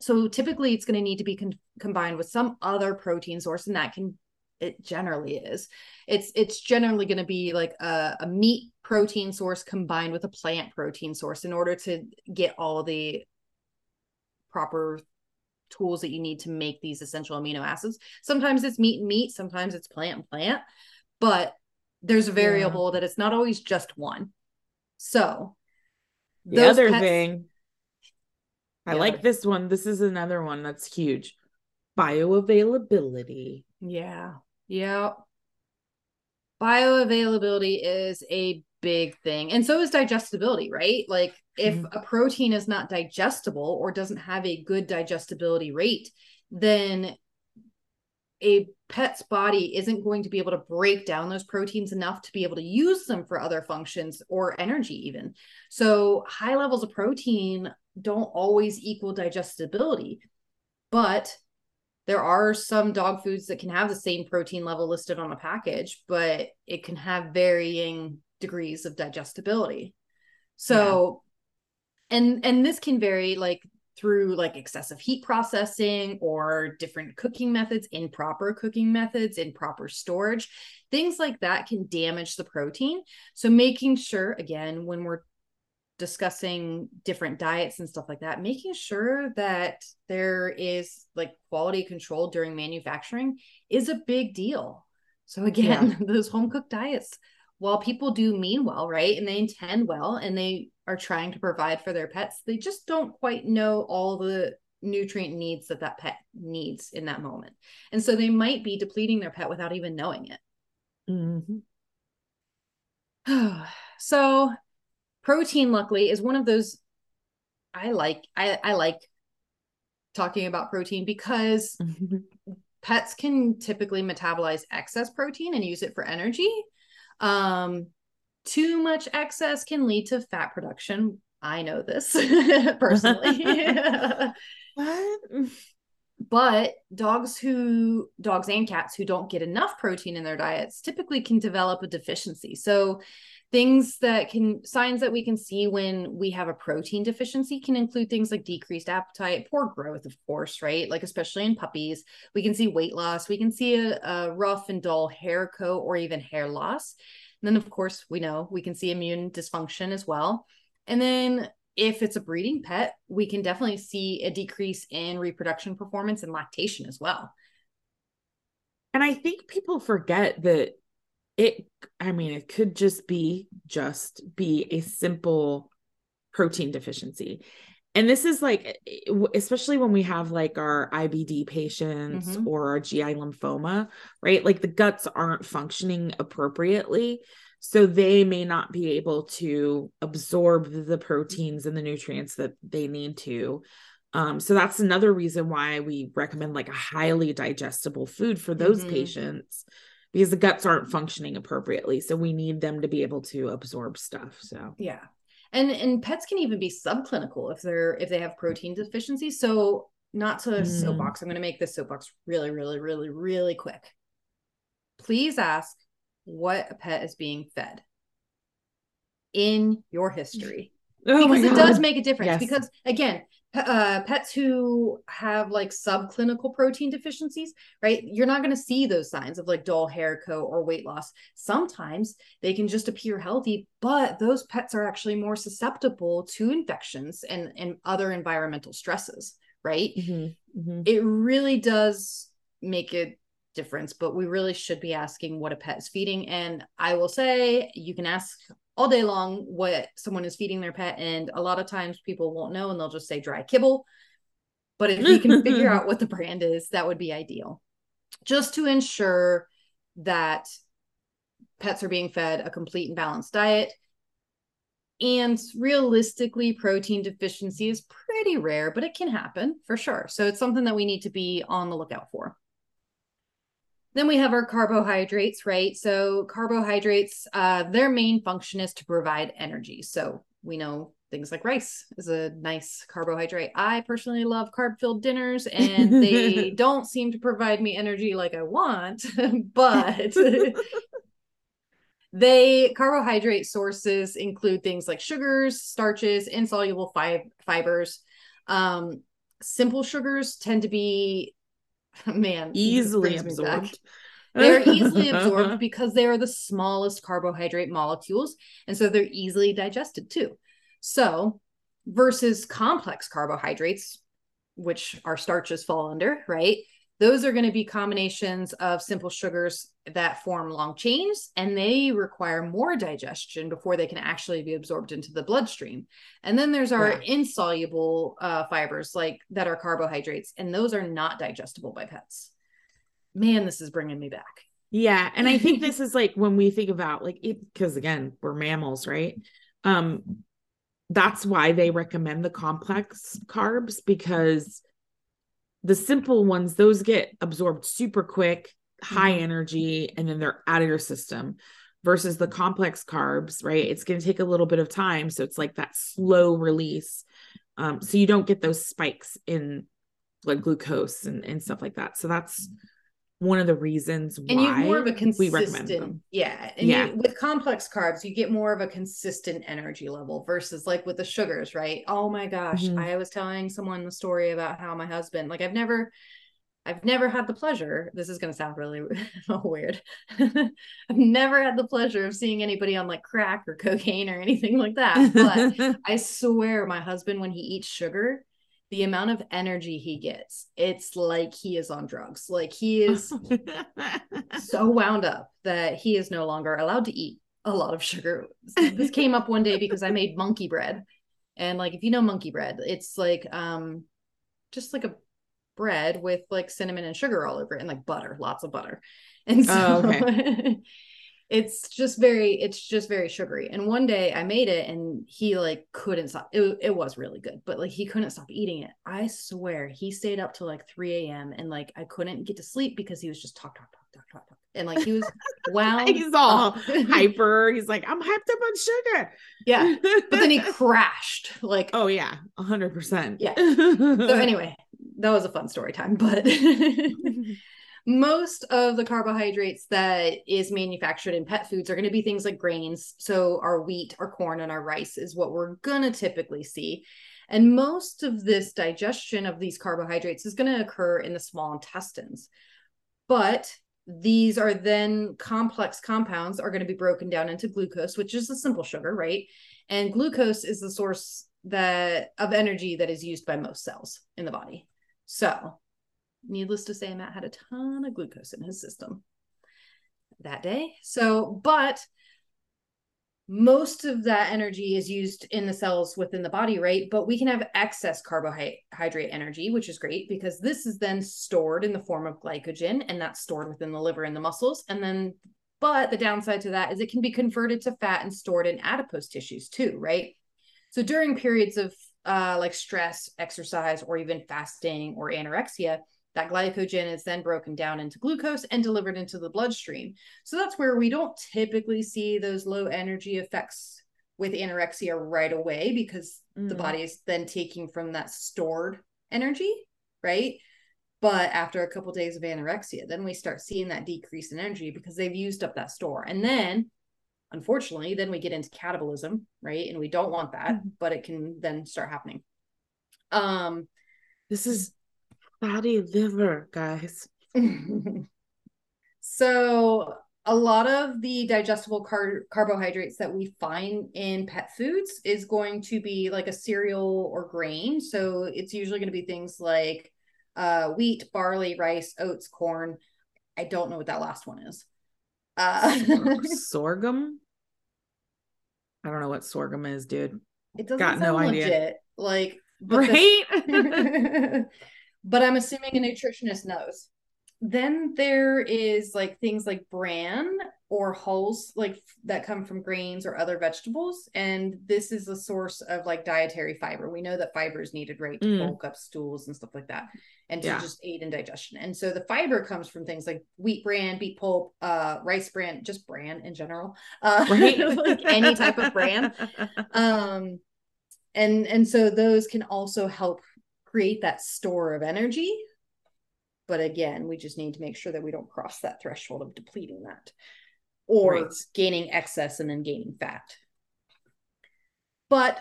So typically it's going to need to be con- combined with some other protein source, and that can, it generally is. It's it's generally going to be like a, a meat protein source combined with a plant protein source in order to get all the proper tools that you need to make these essential amino acids. Sometimes it's meat and meat, sometimes it's plant and plant, but there's a variable yeah. that it's not always just one. So the other pets- thing. I yeah. like this one. This is another one that's huge. Bioavailability. Yeah. Yeah. Bioavailability is a big thing. And so is digestibility, right? Like if mm-hmm. a protein is not digestible or doesn't have a good digestibility rate, then a pet's body isn't going to be able to break down those proteins enough to be able to use them for other functions or energy even. So high levels of protein don't always equal digestibility, but there are some dog foods that can have the same protein level listed on a package, but it can have varying degrees of digestibility. So, yeah. and, and this can vary like through like excessive heat processing or different cooking methods, improper cooking methods, improper storage, things like that can damage the protein. So making sure, again, when we're discussing different diets and stuff like that, making sure that there is like quality control during manufacturing is a big deal. So again, yeah. those home cooked diets, while people do mean well, right? And they intend well, and they are trying to provide for their pets, they just don't quite know all the nutrient needs that that pet needs in that moment. And so they might be depleting their pet without even knowing it. Mm-hmm. So protein, luckily, is one of those I like. I, I like talking about protein because pets can typically metabolize excess protein and use it for energy. Um, Too much excess can lead to fat production. I know this personally. What? But dogs who, dogs and cats who don't get enough protein in their diets typically can develop a deficiency. So things that can, signs that we can see when we have a protein deficiency can include things like decreased appetite, poor growth, of course, right? Like, especially in puppies, we can see weight loss. We can see a, a rough and dull hair coat or even hair loss. And then, of course, we know we can see immune dysfunction as well. And then if it's a breeding pet, we can definitely see a decrease in reproduction performance and lactation as well. And I think people forget that it, I mean, it could just be, just be a simple protein deficiency. And this is like, especially when we have like our I B D patients mm-hmm. or our G I lymphoma, right? Like the guts aren't functioning appropriately. So they may not be able to absorb the proteins and the nutrients that they need to. Um, so that's another reason why we recommend like a highly digestible food for those mm-hmm. patients, because the guts aren't functioning appropriately. So we need them to be able to absorb stuff. So, yeah. And, and pets can even be subclinical if they're, if they have protein deficiency. So not to mm. soapbox, I'm going to make this soapbox really, really, really, really quick. Please ask what a pet is being fed in your history. Oh because it does make a difference. Yes. Because again, uh, pets who have like subclinical protein deficiencies, right? You're not going to see those signs of like dull hair coat or weight loss. Sometimes they can just appear healthy, but those pets are actually more susceptible to infections and, and other environmental stresses, right? Mm-hmm. Mm-hmm. It really does make a difference, but we really should be asking what a pet is feeding. And I will say you can ask all day long what someone is feeding their pet. And a lot of times people won't know and they'll just say dry kibble. But if you can figure out what the brand is, that would be ideal, just to ensure that pets are being fed a complete and balanced diet. And realistically, protein deficiency is pretty rare, but it can happen for sure. So it's something that we need to be on the lookout for. Then we have our carbohydrates, right? So carbohydrates, uh, their main function is to provide energy. So we know things like rice is a nice carbohydrate. I personally love carb-filled dinners, and they don't seem to provide me energy like I want, but they carbohydrate sources include things like sugars, starches, insoluble fi- fibers. Um, simple sugars tend to be Man, easily absorbed. They're easily absorbed because they are the smallest carbohydrate molecules. And so they're easily digested too. So versus complex carbohydrates, which our starches fall under, right? Those are going to be combinations of simple sugars that form long chains, and they require more digestion before they can actually be absorbed into the bloodstream. And then there's our yeah. insoluble uh, fibers like that are carbohydrates, and those are not digestible by pets. Man, this is bringing me back. Yeah. And I think this is like when we think about like, because again, we're mammals, right? Um, that's why they recommend the complex carbs, because the simple ones, those get absorbed super quick, high mm-hmm. energy, and then they're out of your system, versus the complex carbs, right? It's going to take a little bit of time. So it's like that slow release. Um, so you don't get those spikes in blood glucose and, and stuff like that. So that's one of the reasons why and you have more of a consistent, we recommend them. Yeah. And yeah. You, with complex carbs, you get more of a consistent energy level versus like with the sugars, right? Oh my gosh. Mm-hmm. I was telling someone the story about how my husband, like I've never, I've never had the pleasure. This is going to sound really weird. I've never had the pleasure of seeing anybody on like crack or cocaine or anything like that. But I swear my husband, when he eats sugar, the amount of energy he gets, it's like he is on drugs. Like he is so wound up that he is no longer allowed to eat a lot of sugar. This came up one day because I made monkey bread. And like, if you know monkey bread, it's like, um, just like a bread with like cinnamon and sugar all over it and like butter, lots of butter. And so oh, okay. It's just very, it's just very sugary. And one day I made it and he like couldn't stop. It, it was really good, but like, he couldn't stop eating it. I swear he stayed up till like three a.m. and like, I couldn't get to sleep because he was just talk, talk, talk, talk, talk, talk. And like, he was wound. He's all hyper. He's like, I'm hyped up on sugar. Yeah. But then he crashed. Like, oh yeah. A hundred percent. Yeah. So anyway, that was a fun story time, but most of the carbohydrates that is manufactured in pet foods are going to be things like grains. So our wheat, our corn, and our rice is what we're going to typically see. And most of this digestion of these carbohydrates is going to occur in the small intestines, but these are then complex compounds are going to be broken down into glucose, which is the simple sugar, right? And glucose is the source that of energy that is used by most cells in the body. So needless to say, Matt had a ton of glucose in his system that day. So, but most of that energy is used in the cells within the body, right? But we can have excess carbohydrate energy, which is great because this is then stored in the form of glycogen, and that's stored within the liver and the muscles. And then, but the downside to that is it can be converted to fat and stored in adipose tissues too, right? So during periods of uh, like stress, exercise, or even fasting or anorexia, that glycogen is then broken down into glucose and delivered into the bloodstream. So that's where we don't typically see those low energy effects with anorexia right away, because mm. the body is then taking from that stored energy, right? But after a couple of days of anorexia, then we start seeing that decrease in energy because they've used up that store. And then, unfortunately, then we get into catabolism, right? And we don't want that, mm. but it can then start happening. Um, this is... fatty liver, guys. So a lot of the digestible car- carbohydrates that we find in pet foods is going to be like a cereal or grain. So it's usually going to be things like uh, wheat, barley, rice, oats, corn. I don't know what that last one is. Uh- sorghum? I don't know what sorghum is, dude. It doesn't Got sound no legit. Idea. Like, right? The- But I'm assuming a nutritionist knows. Then there is like things like bran or hulls like that come from grains or other vegetables. And this is a source of like dietary fiber. We know that fiber is needed, right? To mm. bulk up stools and stuff like that, and to yeah. just aid in digestion. And so the fiber comes from things like wheat bran, beet pulp, uh, rice bran, just bran in general, uh, right? Like any type of bran. Um, and, and so those can also help create that store of energy. But again, we just need to make sure that we don't cross that threshold of depleting that or right. gaining excess and then gaining fat. But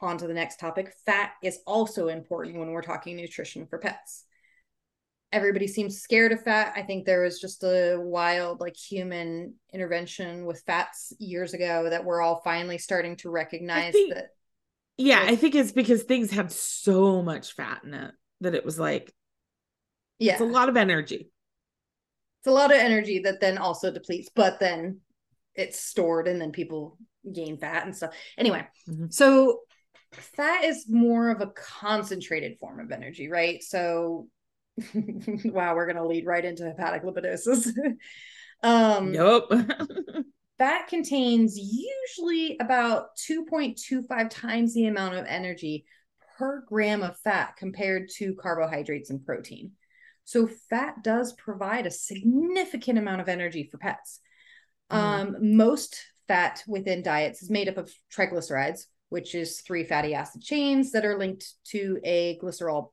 on to the next topic, fat is also important when we're talking nutrition for pets. Everybody seems scared of fat. I think there was just a wild like human intervention with fats years ago that we're all finally starting to recognize think- that. Yeah, I think it's because things have so much fat in it that it was like, yeah, it's a lot of energy. It's a lot of energy that then also depletes, but then it's stored and then people gain fat and stuff. Anyway, mm-hmm. So fat is more of a concentrated form of energy, right? So, wow, we're going to lead right into hepatic lipidosis. um, nope. Fat contains usually about two point two five times the amount of energy per gram of fat compared to carbohydrates and protein. So fat does provide a significant amount of energy for pets. Mm. Um, most fat within diets is made up of triglycerides, which is three fatty acid chains that are linked to a glycerol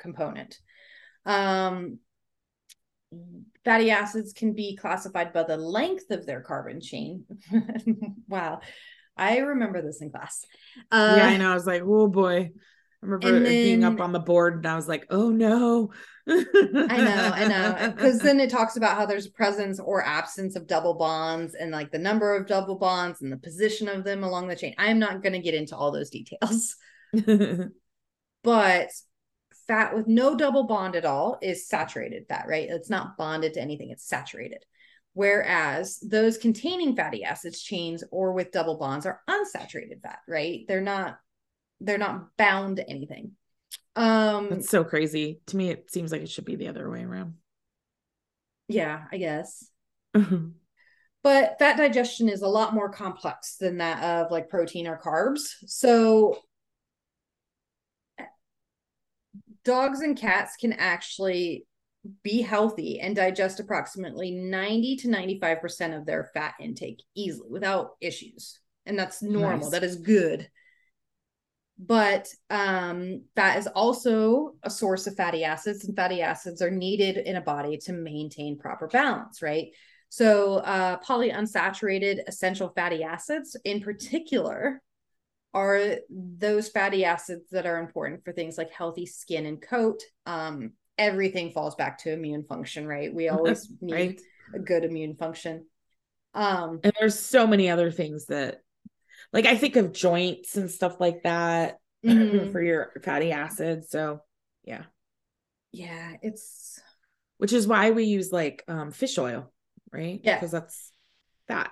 component. Um, Fatty acids can be classified by the length of their carbon chain. Wow. I remember this in class. Uh, yeah, I know. I was like, oh boy. I remember it then, being up on the board and I was like, oh no. I know, I know. Because then it talks about how there's presence or absence of double bonds and like the number of double bonds and the position of them along the chain. I'm not going to get into all those details. But fat with no double bond at all is saturated fat, right? It's not bonded to anything. It's saturated. Whereas those containing fatty acids chains or with double bonds are unsaturated fat, right? They're not, they're not bound to anything. Um, That's so crazy. To me, it seems like it should be the other way around. Yeah, I guess. But fat digestion is a lot more complex than that of like protein or carbs. So dogs and cats can actually be healthy and digest approximately ninety to ninety-five percent of their fat intake easily without issues. And that's normal. Nice. That is good. But um, fat is also a source of fatty acids, and fatty acids are needed in a body to maintain proper balance, right? So uh, polyunsaturated essential fatty acids in particular are those fatty acids that are important for things like healthy skin and coat. Um, everything falls back to immune function, right? We always need right. a good immune function. Um, and there's so many other things that, like, I think of joints and stuff like that mm-hmm. for your fatty acids. So yeah. Yeah. It's, which is why we use like, um, fish oil, right? Yeah. Because that's fat.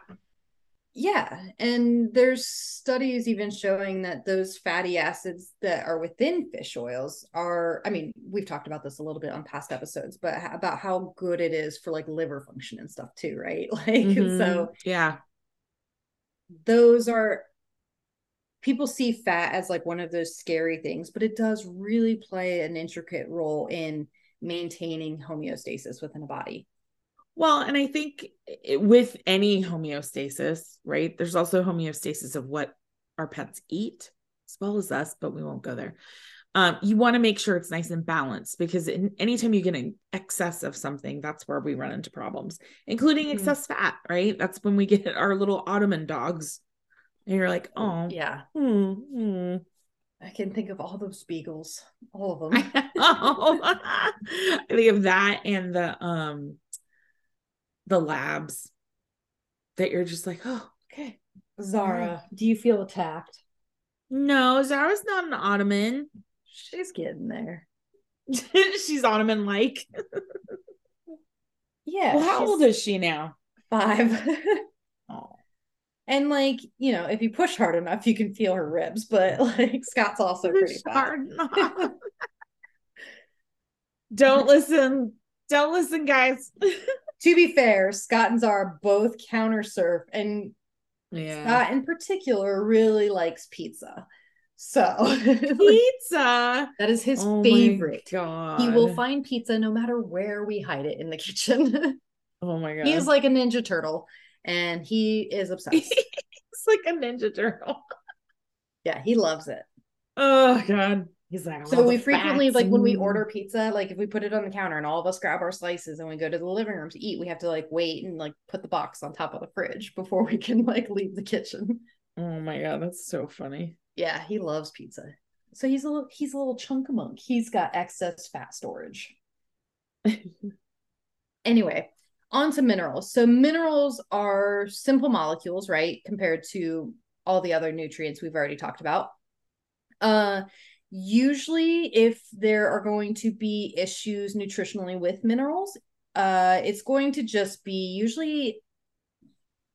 Yeah. And there's studies even showing that those fatty acids that are within fish oils are, I mean, we've talked about this a little bit on past episodes, but about how good it is for like liver function and stuff too. Right. Like, mm-hmm. so yeah, those are, people see fat as like one of those scary things, but it does really play an intricate role in maintaining homeostasis within a body. Well, and I think with any homeostasis, right, there's also homeostasis of what our pets eat as well as us, but we won't go there. Um, you want to make sure it's nice and balanced, because in, anytime you get an excess of something, that's where we run into problems, including mm-hmm. excess fat, right? That's when we get our little Ottoman dogs and you're like, oh yeah. Mm-hmm. I can think of all those beagles, all of them. I think of that and the, um, the labs that you're just like, oh, okay. Zara, do you feel attacked? No, Zara's not an Ottoman. She's getting there. She's Ottoman-like. Yeah. Well, how old is she now? Five. Oh. And like, you know, if you push hard enough, you can feel her ribs, but like Scott's also push pretty hard enough. Don't listen. Don't listen, guys. To be fair, Scott and Zara both counter surf, and yeah. Scott in particular really likes pizza. So pizza. That is his oh favorite. God. He will find pizza no matter where we hide it in the kitchen. Oh my God. He's like a Ninja Turtle and he is obsessed. He's like a Ninja Turtle. Yeah, he loves it. Oh God. He's like, so we frequently, like when we order pizza, like if we put it on the counter and all of us grab our slices and we go to the living room to eat, we have to like wait and like put the box on top of the fridge before we can like leave the kitchen. Oh my God. That's so funny. Yeah. He loves pizza. So he's a little, he's a little chunk-a-monk. He's got excess fat storage. Anyway, on to minerals. So minerals are simple molecules, right? Compared to all the other nutrients we've already talked about. Uh, Usually, if there are going to be issues nutritionally with minerals, uh, it's going to just be usually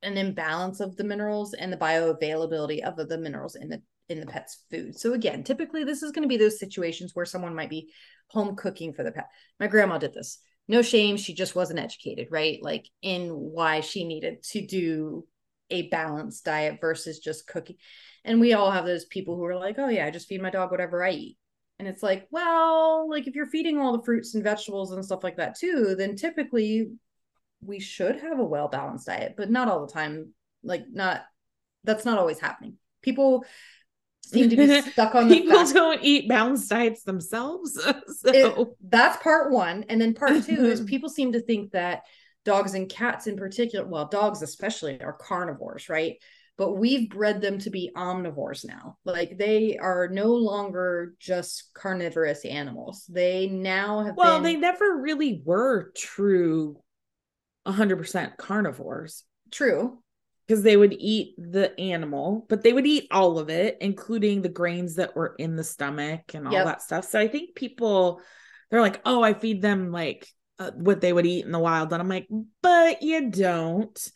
an imbalance of the minerals and the bioavailability of the minerals in the in the pet's food. So again, typically this is going to be those situations where someone might be home cooking for the pet. My grandma did this. No shame. She just wasn't educated, right? Like in why she needed to do a balanced diet versus just cooking. And we all have those people who are like, oh yeah, I just feed my dog whatever I eat. And it's like, well, like if you're feeding all the fruits and vegetables and stuff like that too, then typically we should have a well-balanced diet, but not all the time. Like not, that's not always happening. People seem to be stuck on the people fact. Don't eat balanced diets themselves. So. It, that's part one. And then part two is people seem to think that dogs and cats in particular, well, dogs especially are carnivores, right? But we've bred them to be omnivores now. Like they are no longer just carnivorous animals. They now have well, been... Well, they never really were true one hundred percent carnivores. True. Because they would eat the animal, but they would eat all of it, including the grains that were in the stomach and all yep. that stuff. So I think people, they're like, oh, I feed them like uh, what they would eat in the wild. And I'm like, but you don't.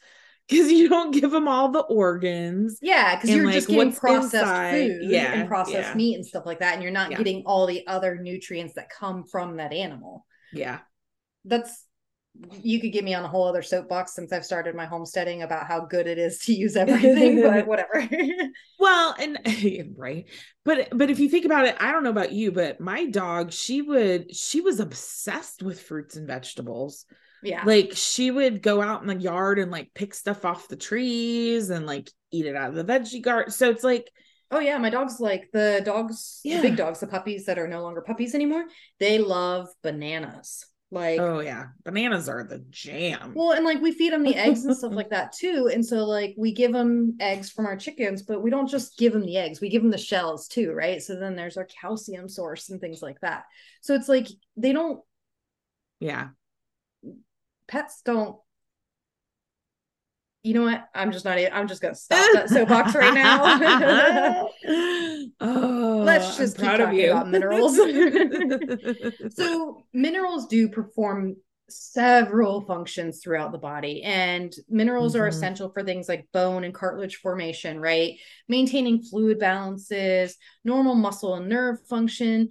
Because you don't give them all the organs. Yeah, because you're like, just getting processed inside. Food yeah, and processed yeah. meat and stuff like that. And you're not yeah. getting all the other nutrients that come from that animal. Yeah. That's you could get me on a whole other soapbox since I've started my homesteading about how good it is to use everything, but whatever. Well, and right. But, but if you think about it, I don't know about you, but my dog, she would, she was obsessed with fruits and vegetables. Yeah. Like she would go out in the yard and like pick stuff off the trees and like eat it out of the veggie garden. So it's like, oh yeah. My dog's like the dogs, yeah. the big dogs, the puppies that are no longer puppies anymore. They love bananas. Like, oh yeah. Bananas are the jam. Well, and like we feed them the eggs and stuff like that too. And so like we give them eggs from our chickens, but we don't just give them the eggs. We give them the shells too. Right. So then there's our calcium source and things like that. So it's like, they don't. Yeah. Pets don't, you know what? I'm just not, I'm just going to stop that soapbox right now. Oh, let's just I'm keep talking about minerals. So minerals do perform several functions throughout the body, and minerals mm-hmm. are essential for things like bone and cartilage formation, right? Maintaining fluid balances, normal muscle and nerve function,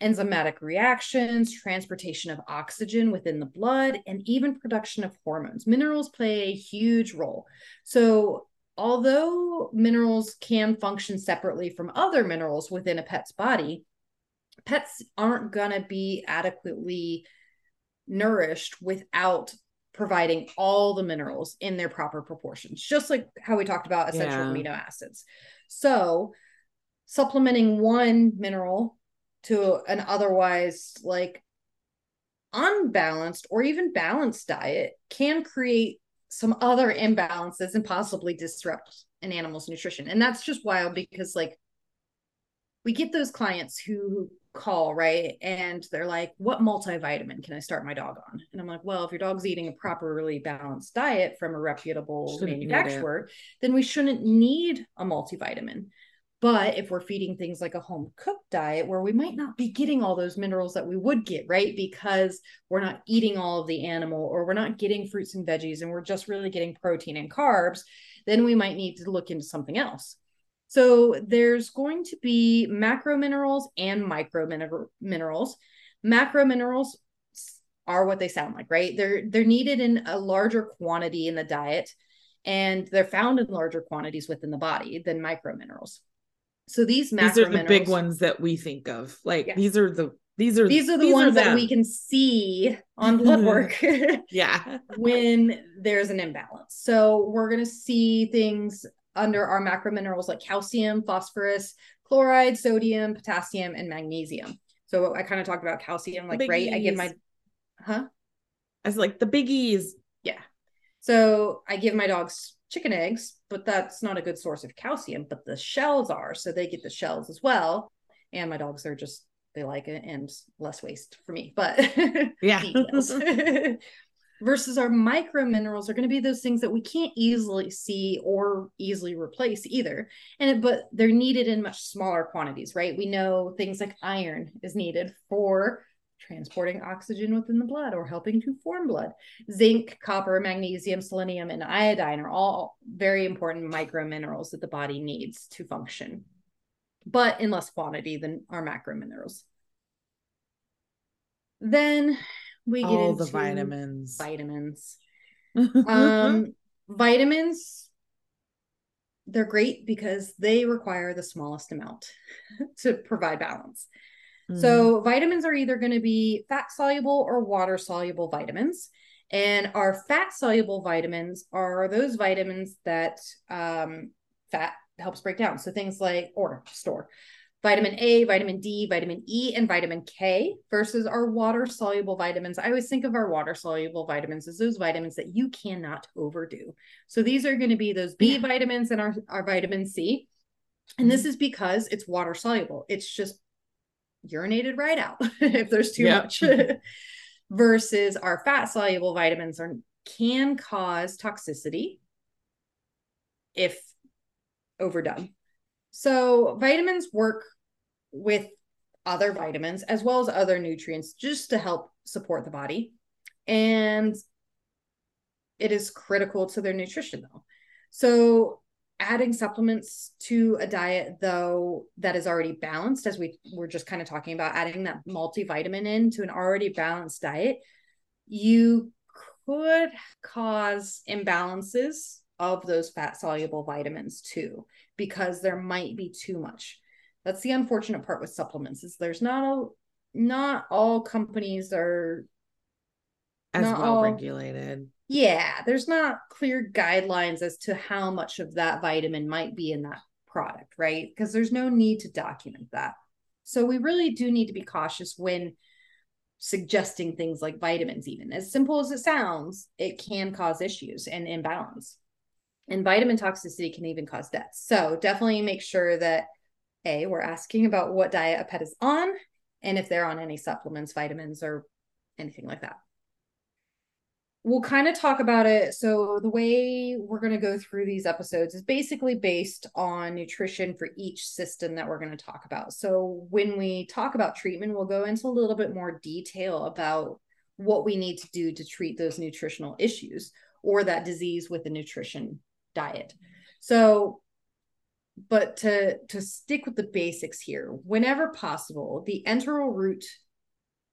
enzymatic reactions, transportation of oxygen within the blood, and even production of hormones. Minerals play a huge role. So although minerals can function separately from other minerals within a pet's body, pets aren't going to be adequately nourished without providing all the minerals in their proper proportions, just like how we talked about essential yeah. amino acids. So supplementing one mineral to an otherwise like unbalanced or even balanced diet can create some other imbalances and possibly disrupt an animal's nutrition. And that's just wild because like we get those clients who call, right? And they're like, what multivitamin can I start my dog on? And I'm like, well, if your dog's eating a properly balanced diet from a reputable manufacturer, then we shouldn't need a multivitamin. But if we're feeding things like a home cooked diet where we might not be getting all those minerals that we would get, right? Because we're not eating all of the animal or we're not getting fruits and veggies and we're just really getting protein and carbs, then we might need to look into something else. So there's going to be macro minerals and micro min- minerals. Macro minerals are what they sound like, right? They're, they're needed in a larger quantity in the diet, and they're found in larger quantities within the body than micro minerals. So these macro these are the minerals, big ones that we think of. Like yeah. these are the these are these are the these ones are that we can see on blood work. yeah, when there's an imbalance. So we're gonna see things under our macro minerals like calcium, phosphorus, chloride, sodium, potassium, and magnesium. So I kind of talked about calcium, like right. I give my huh. As like the biggies. Yeah. So I give my dogs chicken eggs, but that's not a good source of calcium, but the shells are, so they get the shells as well. And my dogs are just, they like it and less waste for me, but yeah. Versus our micro minerals are going to be those things that we can't easily see or easily replace either. And, it, but they're needed in much smaller quantities, right? We know things like iron is needed for transporting oxygen within the blood or helping to form blood. Zinc, copper, magnesium, selenium, and iodine are all very important micro minerals that the body needs to function, but in less quantity than our macro minerals. Then we get all into the vitamins. Vitamins. um, vitamins, they're great because they require the smallest amount to provide balance. So vitamins are either going to be fat soluble or water soluble vitamins. And our fat soluble vitamins are those vitamins that um, fat helps break down. So things like, or store, vitamin A, vitamin D, vitamin E, and vitamin K versus our water soluble vitamins. I always think of our water soluble vitamins as those vitamins that you cannot overdo. So these are going to be those B vitamins and our, our vitamin C. And this is because it's water soluble. It's just urinated right out if there's too yep. much versus our fat soluble vitamins are can cause toxicity if overdone. So vitamins work with other vitamins as well as other nutrients just to help support the body, and it is critical to their nutrition though. So adding supplements to a diet, though, that is already balanced, as we were just kind of talking about, adding that multivitamin into an already balanced diet, you could cause imbalances of those fat-soluble vitamins too, because there might be too much. That's the unfortunate part with supplements, is there's not all, not all companies are as well regulated. Yeah, there's not clear guidelines as to how much of that vitamin might be in that product, right? Because there's no need to document that. So we really do need to be cautious when suggesting things like vitamins. Even as simple as it sounds, it can cause issues and imbalance. And vitamin toxicity can even cause death. So definitely make sure that, A, we're asking about what diet a pet is on and if they're on any supplements, vitamins, or anything like that. We'll kind of talk about it. So the way we're going to go through these episodes is basically based on nutrition for each system that we're going to talk about. So when we talk about treatment, we'll go into a little bit more detail about what we need to do to treat those nutritional issues or that disease with a nutrition diet. So, but to, to stick with the basics here, whenever possible, the enteral route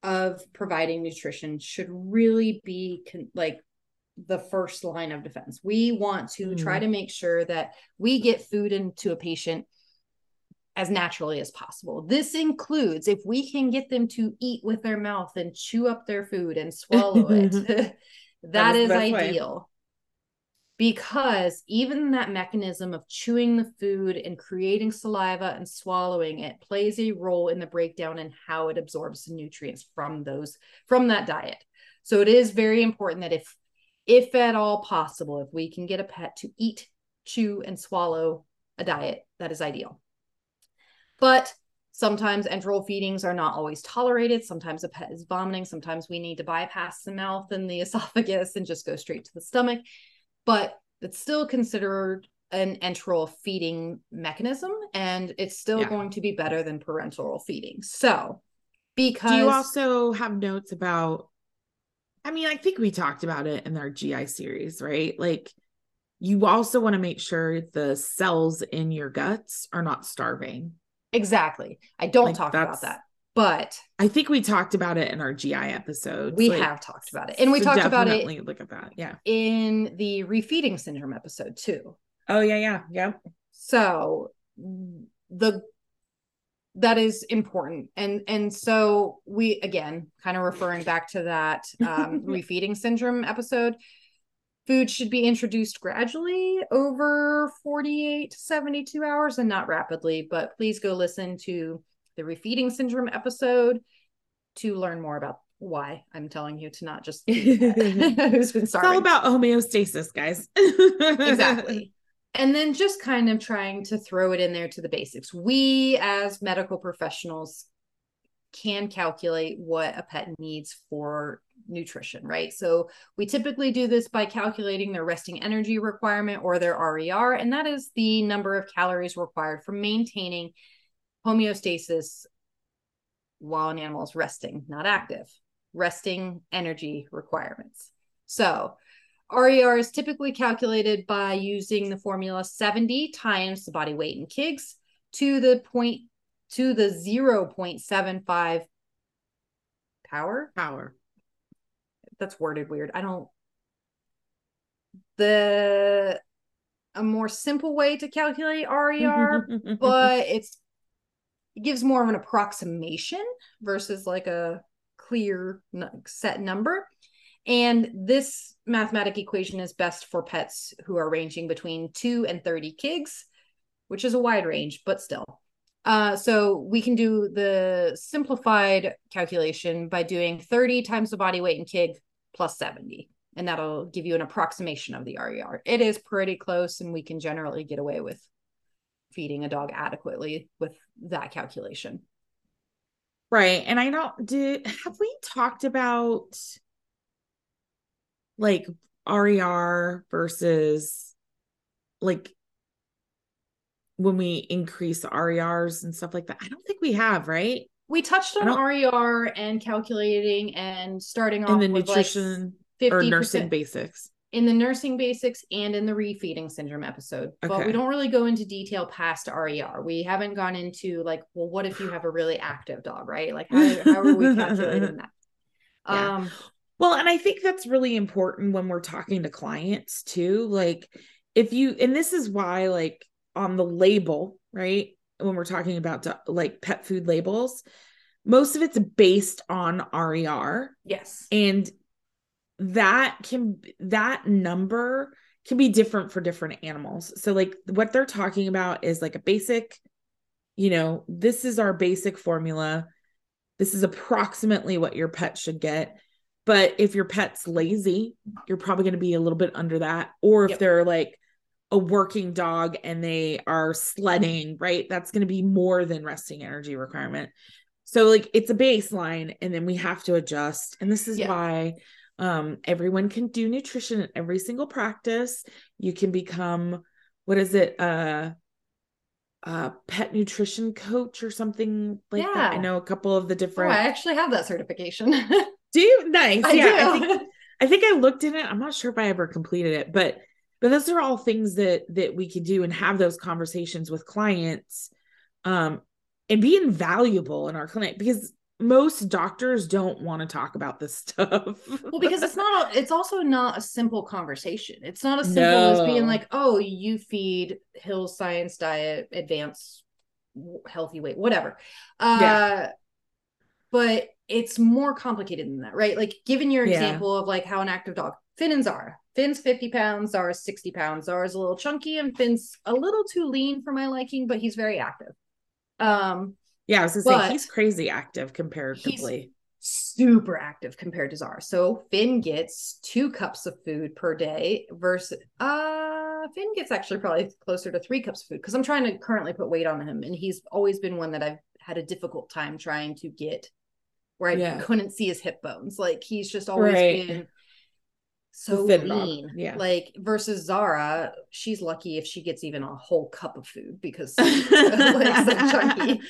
of providing nutrition should really be con- like the first line of defense. We want to mm. try to make sure that we get food into a patient as naturally as possible. This includes if we can get them to eat with their mouth and chew up their food and swallow it, that, that is ideal. Way. Because even that mechanism of chewing the food and creating saliva and swallowing it plays a role in the breakdown and how it absorbs the nutrients from those, from that diet. So it is very important that if, if at all possible, if we can get a pet to eat, chew, and swallow a diet, that is ideal. But sometimes enteral feedings are not always tolerated. Sometimes a pet is vomiting. Sometimes we need to bypass the mouth and the esophagus and just go straight to the stomach. But it's still considered an enteral feeding mechanism, and it's still yeah. going to be better than parenteral feeding. So because... Do you also have notes about, I mean, I think we talked about it in our G I series, right? Like you also want to make sure the cells in your guts are not starving. Exactly. I don't like talk about that, but... I think we talked about it in our G I episode. We like, have talked about it. And we so talked about it look at that. Yeah. in the refeeding syndrome episode too. Oh yeah. Yeah. Yeah. So the, that is important. And, and so we, again, kind of referring back to that um, refeeding syndrome episode, food should be introduced gradually over forty-eight to seventy-two hours and not rapidly, but please go listen to the refeeding syndrome episode to learn more about why I'm telling you to not just eat that. Who's been sorry. It's all about homeostasis, guys. Exactly. And then just kind of trying to throw it in there to the basics. We as medical professionals can calculate what a pet needs for nutrition, right? So we typically do this by calculating their resting energy requirement or their R E R, and that is the number of calories required for maintaining homeostasis while an animal is resting, not active, resting energy requirements. So R E R is typically calculated by using the formula seventy times the body weight in kigs to the point to the zero point seven five power. Power. That's worded weird. I don't. The a more simple way to calculate R E R, but it's It gives more of an approximation versus like a clear set number. And this mathematic equation is best for pets who are ranging between two and thirty kigs, which is a wide range, but still. Uh, so we can do the simplified calculation by doing thirty times the body weight in kig plus seventy. And that'll give you an approximation of the R E R. It is pretty close, and we can generally get away with feeding a dog adequately with that calculation. Right. And I don't did have we talked about like R E R versus like when we increase R E Rs and stuff like that? I don't think we have, right? We touched on R E R and calculating and starting off in the with nutrition like or nursing basics. In the nursing basics and in the refeeding syndrome episode, okay. But we don't really go into detail past R E R. We haven't gone into like, well, what if you have a really active dog, right? Like how, how are we calculating that? Yeah. Um, Well, and I think that's really important when we're talking to clients too. Like if you, and this is why like on the label, right? When we're talking about like pet food labels, most of it's based on R E R. Yes. And that can, that number can be different for different animals. So like what they're talking about is like a basic, you know, this is our basic formula. This is approximately what your pet should get. But if your pet's lazy, you're probably going to be a little bit under that. Or if yep. they're like a working dog and they are sledding, right? That's going to be more than resting energy requirement. So like it's a baseline and then we have to adjust. And this is yeah. why um, everyone can do nutrition in every single practice. You can become, what is it? Uh, uh, pet nutrition coach or something like yeah. that. I know a couple of the different. Oh, I actually have that certification. Do you? Nice. I yeah. do. I think, I think I looked in it. I'm not sure if I ever completed it, but, but those are all things that, that we could do and have those conversations with clients, um, and be invaluable in our clinic, because most doctors don't want to talk about this stuff. Well, because it's not, a, it's also not a simple conversation. It's not as simple no. as being like, oh, you feed Hills Science Diet, advanced healthy weight, whatever. Uh, yeah. But it's more complicated than that, right? Like given your example yeah. of like how an active dog, Finn and Zara, Finn's fifty pounds, Zara's sixty pounds, Zara's a little chunky and Finn's a little too lean for my liking, but he's very active. Um, yeah, I was gonna say he's crazy active comparatively. Super active compared to Zara. So Finn gets two cups of food per day versus, uh, Finn gets actually probably closer to three cups of food. Cause I'm trying to currently put weight on him. And he's always been one that I've had a difficult time trying to get where I yeah. couldn't see his hip bones. Like he's just always right. been so lean. Yeah. Like versus Zara, she's lucky if she gets even a whole cup of food because she's like chunky.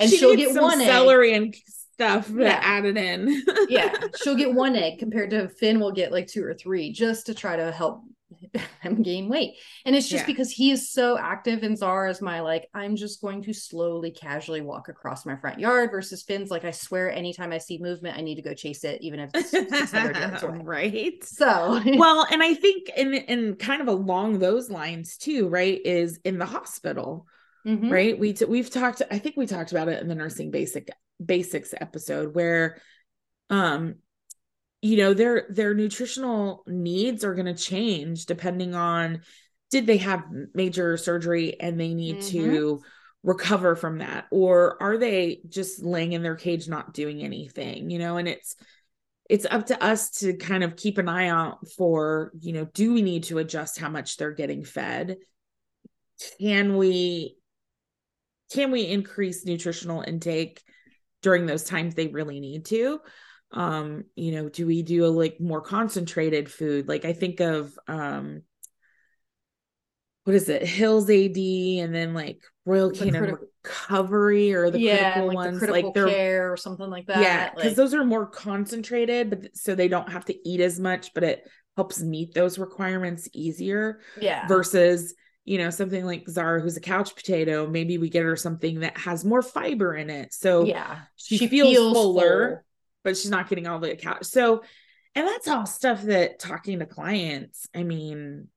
And she she'll get some one celery egg. And stuff yeah. that added in. yeah. She'll get one egg compared to Finn will get like two or three just to try to help him gain weight. And it's just yeah. because he is so active and Zara is my like, I'm just going to slowly casually walk across my front yard versus Finn's like, I swear anytime I see movement, I need to go chase it, even if it's six hundred yards away. Right. So well, and I think in and kind of along those lines too, right, is in the hospital. Mm-hmm. Right. We t- we've talked, I think we talked about it in the nursing basic basics episode where um you know, their, their nutritional needs are going to change depending on, did they have major surgery and they need mm-hmm. to recover from that? Or are they just laying in their cage, not doing anything, you know? And it's, it's up to us to kind of keep an eye out for, you know, do we need to adjust how much they're getting fed? Can we, can we increase nutritional intake during those times they really need to? Um, you know, do we do a like more concentrated food? Like I think of, um, what is it? Hills A D and then like Royal Canin criti- recovery or the yeah, critical like ones, the critical like they're care or something like that. Yeah. Like, cause those are more concentrated, but so they don't have to eat as much, but it helps meet those requirements easier yeah. versus, you know, something like Zara, who's a couch potato, maybe we get her something that has more fiber in it. So yeah, she, she feels, feels fuller. Full. But she's not getting all the account. So, and that's all stuff that talking to clients, I mean,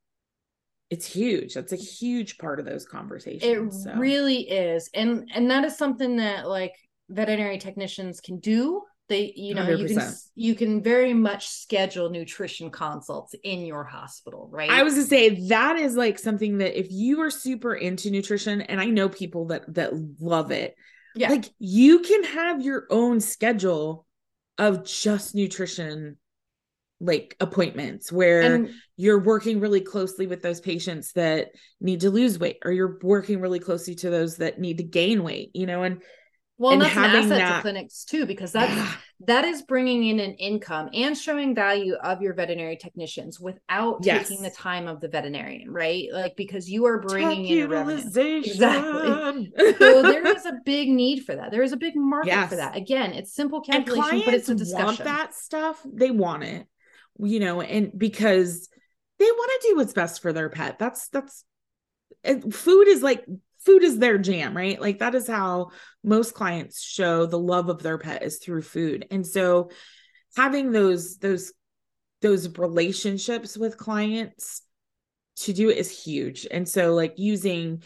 it's huge. That's a huge part of those conversations. It so. really is. And, and that is something that like veterinary technicians can do. They, you know, one hundred percent. you can, you can very much schedule nutrition consults in your hospital, right? I was gonna say that is like something that if you are super into nutrition, and I know people that, that love it, yeah. like you can have your own schedule of just nutrition, like appointments where and, you're working really closely with those patients that need to lose weight, or you're working really closely to those that need to gain weight, you know, and, well, and that's an asset that, to clinics too, because that's, yeah. that is bringing in an income and showing value of your veterinary technicians without yes. taking the time of the veterinarian, right? Like, because you are bringing in revenue. Exactly. So there is a big need for that. There is a big market yes. for that. Again, it's simple calculation, but it's a discussion. Want that stuff. They want it, you know, and because they want to do what's best for their pet. That's, that's, and food is like, food is their jam, right? Like that is how most clients show the love of their pet is through food. And so having those, those, those relationships with clients to do it is huge. And so like using,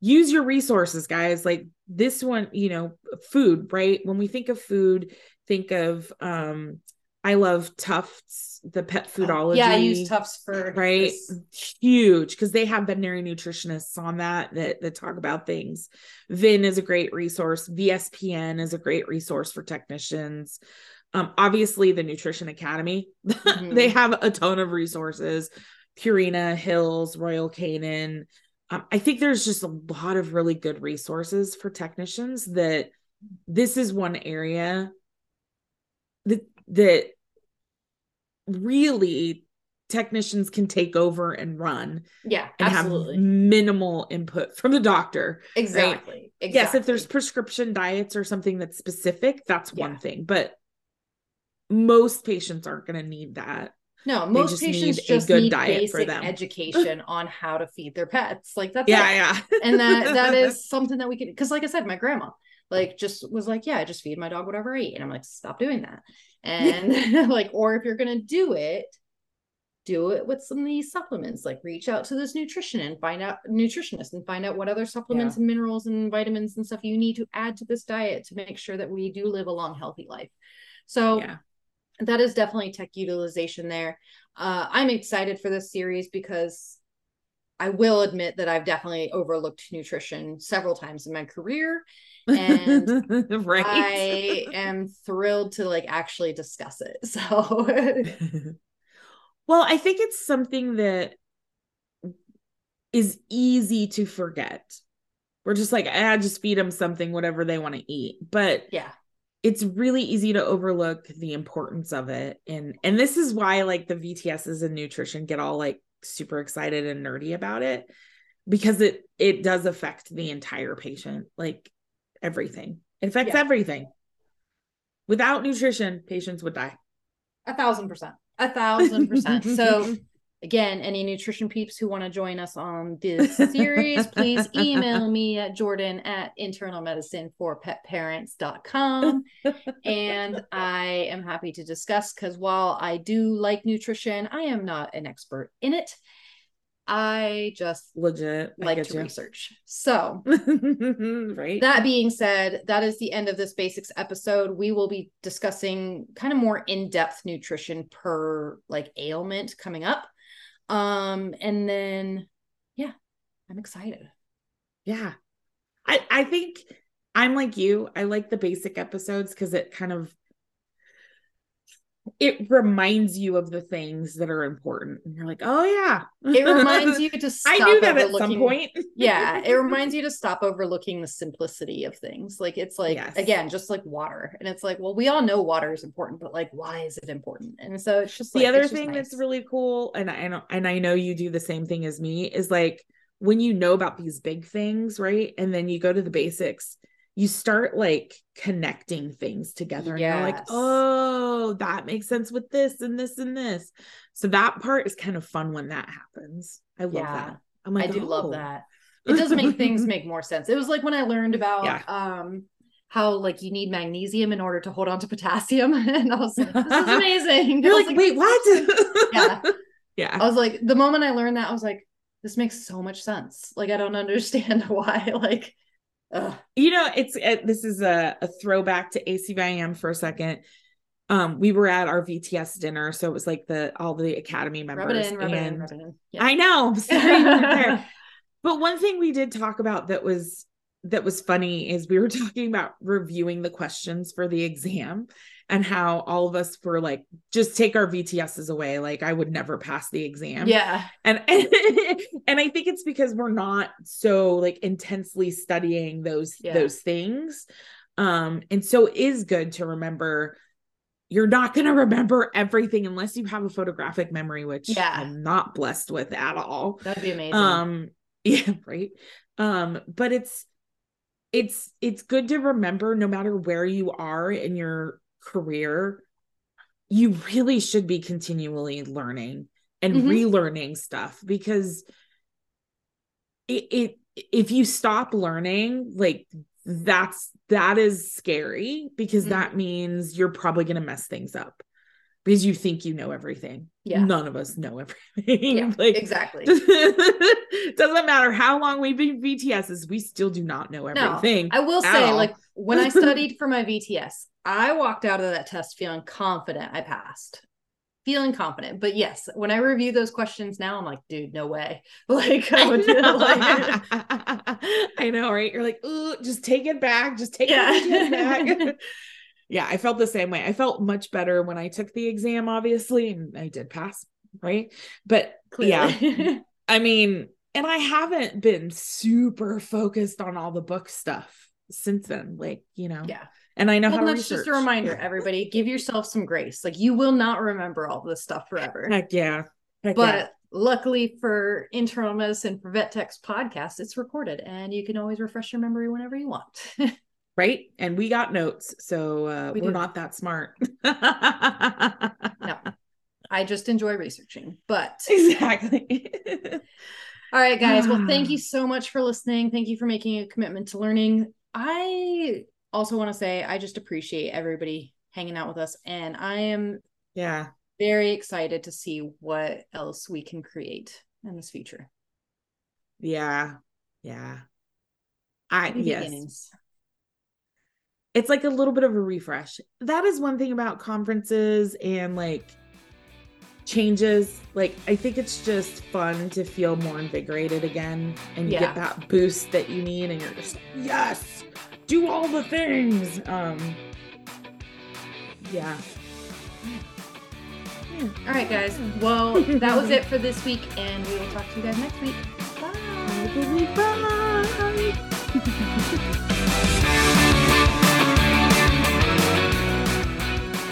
use your resources, guys, like this one, you know, food, right? When we think of food, think of, um, I love Tufts, the pet foodology. Yeah, I use Tufts for right. This. Huge. Cause they have veterinary nutritionists on that, that, that talk about things. V I N is a great resource. V S P N is a great resource for technicians. Um, obviously the Nutrition Academy, mm-hmm. they have a ton of resources. Purina, Hills, Royal Canin. Um, I think there's just a lot of really good resources for technicians that this is one area that, that really technicians can take over and run. Yeah, and absolutely. Have minimal input from the doctor. Exactly. Right? Exactly. Yes. If there's prescription diets or something that's specific, that's yeah. one thing, but most patients aren't going to need that. No, most just patients need just a good need diet basic for them. Education on how to feed their pets. Like that's yeah, it. Yeah. And that that is something that we could, because like I said, my grandma like just was like, yeah, I just feed my dog whatever I eat. And I'm like, stop doing that. And like, or if you're gonna do it, do it with some of these supplements. Like reach out to this nutrition and find out nutritionist and find out what other supplements yeah. and minerals and vitamins and stuff you need to add to this diet to make sure that we do live a long, healthy life. So yeah. that is definitely tech utilization there. Uh, I'm excited for this series because I will admit that I've definitely overlooked nutrition several times in my career. And right. I am thrilled to like actually discuss it. So, well, I think it's something that is easy to forget. We're just like, I ah, just feed them something, whatever they want to eat. But yeah. it's really easy to overlook the importance of it. And, and this is why like the V T Ss and nutrition get all like super excited and nerdy about it, because it, it does affect the entire patient, like everything. It affects yeah. everything. Without nutrition, patients would die. A thousand percent, a thousand percent. So again, any nutrition peeps who want to join us on this series, please email me at Jordan at internal medicine for pet parents dot com. And I am happy to discuss, because while I do like nutrition, I am not an expert in it. I just legit like I to you. research. So right. That being said, that is the end of this basics episode. We will be discussing kind of more in-depth nutrition per like ailment coming up. Um, and then, yeah, I'm excited. Yeah. I, I think I'm like you, I like the basic episodes because it kind of, it reminds you of the things that are important. And you're like, oh yeah. It reminds you to stop. I knew that at some point. yeah. It reminds you to stop overlooking the simplicity of things. Like it's like, yes. again, just like water. And it's like, well, we all know water is important, but like, why is it important? And so it's just like, the other thing nice. That's really cool. And I, and I, and I know you do the same thing as me is like, when you know about these big things, right? And then you go to the basics, you start like connecting things together and yes. you're like, oh, that makes sense with this and this and this. So that part is kind of fun when that happens. I love yeah, that. I'm like, I do oh. love that. It does make things make more sense. It was like when I learned about yeah. um, how like you need magnesium in order to hold on to potassium. And I was like, this is amazing. You're like, like, wait, what? yeah. Yeah. I was like, the moment I learned that, I was like, this makes so much sense. Like, I don't understand why, like, Ugh. you know, it's, it, this is a, a throwback to A C V I M for a second. Um, we were at our V T S dinner. So it was like the, all the Academy members. Rub it in, rub and it in, rub it in. Yeah. I know. there. But one thing we did talk about that was, that was funny is we were talking about reviewing the questions for the exam and how all of us were like, just take our V T Ss away. Like I would never pass the exam. Yeah. And, and, and I think it's because we're not so like intensely studying those, yeah. those things. Um, and so it is good to remember you're not going to remember everything unless you have a photographic memory, which yeah. I'm not blessed with at all. That'd be amazing. Um, yeah. Right. Um, but it's, It's, it's good to remember no matter where you are in your career, you really should be continually learning and mm-hmm. relearning stuff, because it, it, if you stop learning, like that's, that is scary because mm-hmm. that means you're probably going to mess things up. because you think you know everything. Yeah. None of us know everything. Yeah, like, exactly. Doesn't matter how long we've been V T Ss, we still do not know everything. No, I will say, all. like, when I studied for my V T S, I walked out of that test feeling confident I passed. Feeling confident. But yes, when I review those questions now, I'm like, dude, no way. Like, I would do that. Like, I know, right? You're like, ooh, just take it back. Just take yeah. it back. Yeah, I felt the same way. I felt much better when I took the exam, obviously, and I did pass, right? But Clearly. yeah, I mean, and I haven't been super focused on all the book stuff since then, like, you know. Yeah. And I know well, how that's research. Just a reminder, everybody, give yourself some grace. Like, you will not remember all this stuff forever. Heck yeah. Heck but yeah. Luckily for Internal Medicine for Vet Techs podcast, it's recorded and you can always refresh your memory whenever you want. Right. And we got notes. So uh, we we're do. not that smart. No, I just enjoy researching, but exactly. All right, guys. Well, thank you so much for listening. Thank you for making a commitment to learning. I also want to say, I just appreciate everybody hanging out with us, and I am yeah, very excited to see what else we can create in this future. Yeah. Yeah. I, New yes. Beginnings. It's like a little bit of a refresh. That is one thing about conferences and like changes. Like, I think it's just fun to feel more invigorated again, and you yeah. get that boost that you need, and you're just, yes, do all the things. Um, yeah. yeah. All right, guys. Well, that was it for this week, and we will talk to you guys next week. Bye. Bye.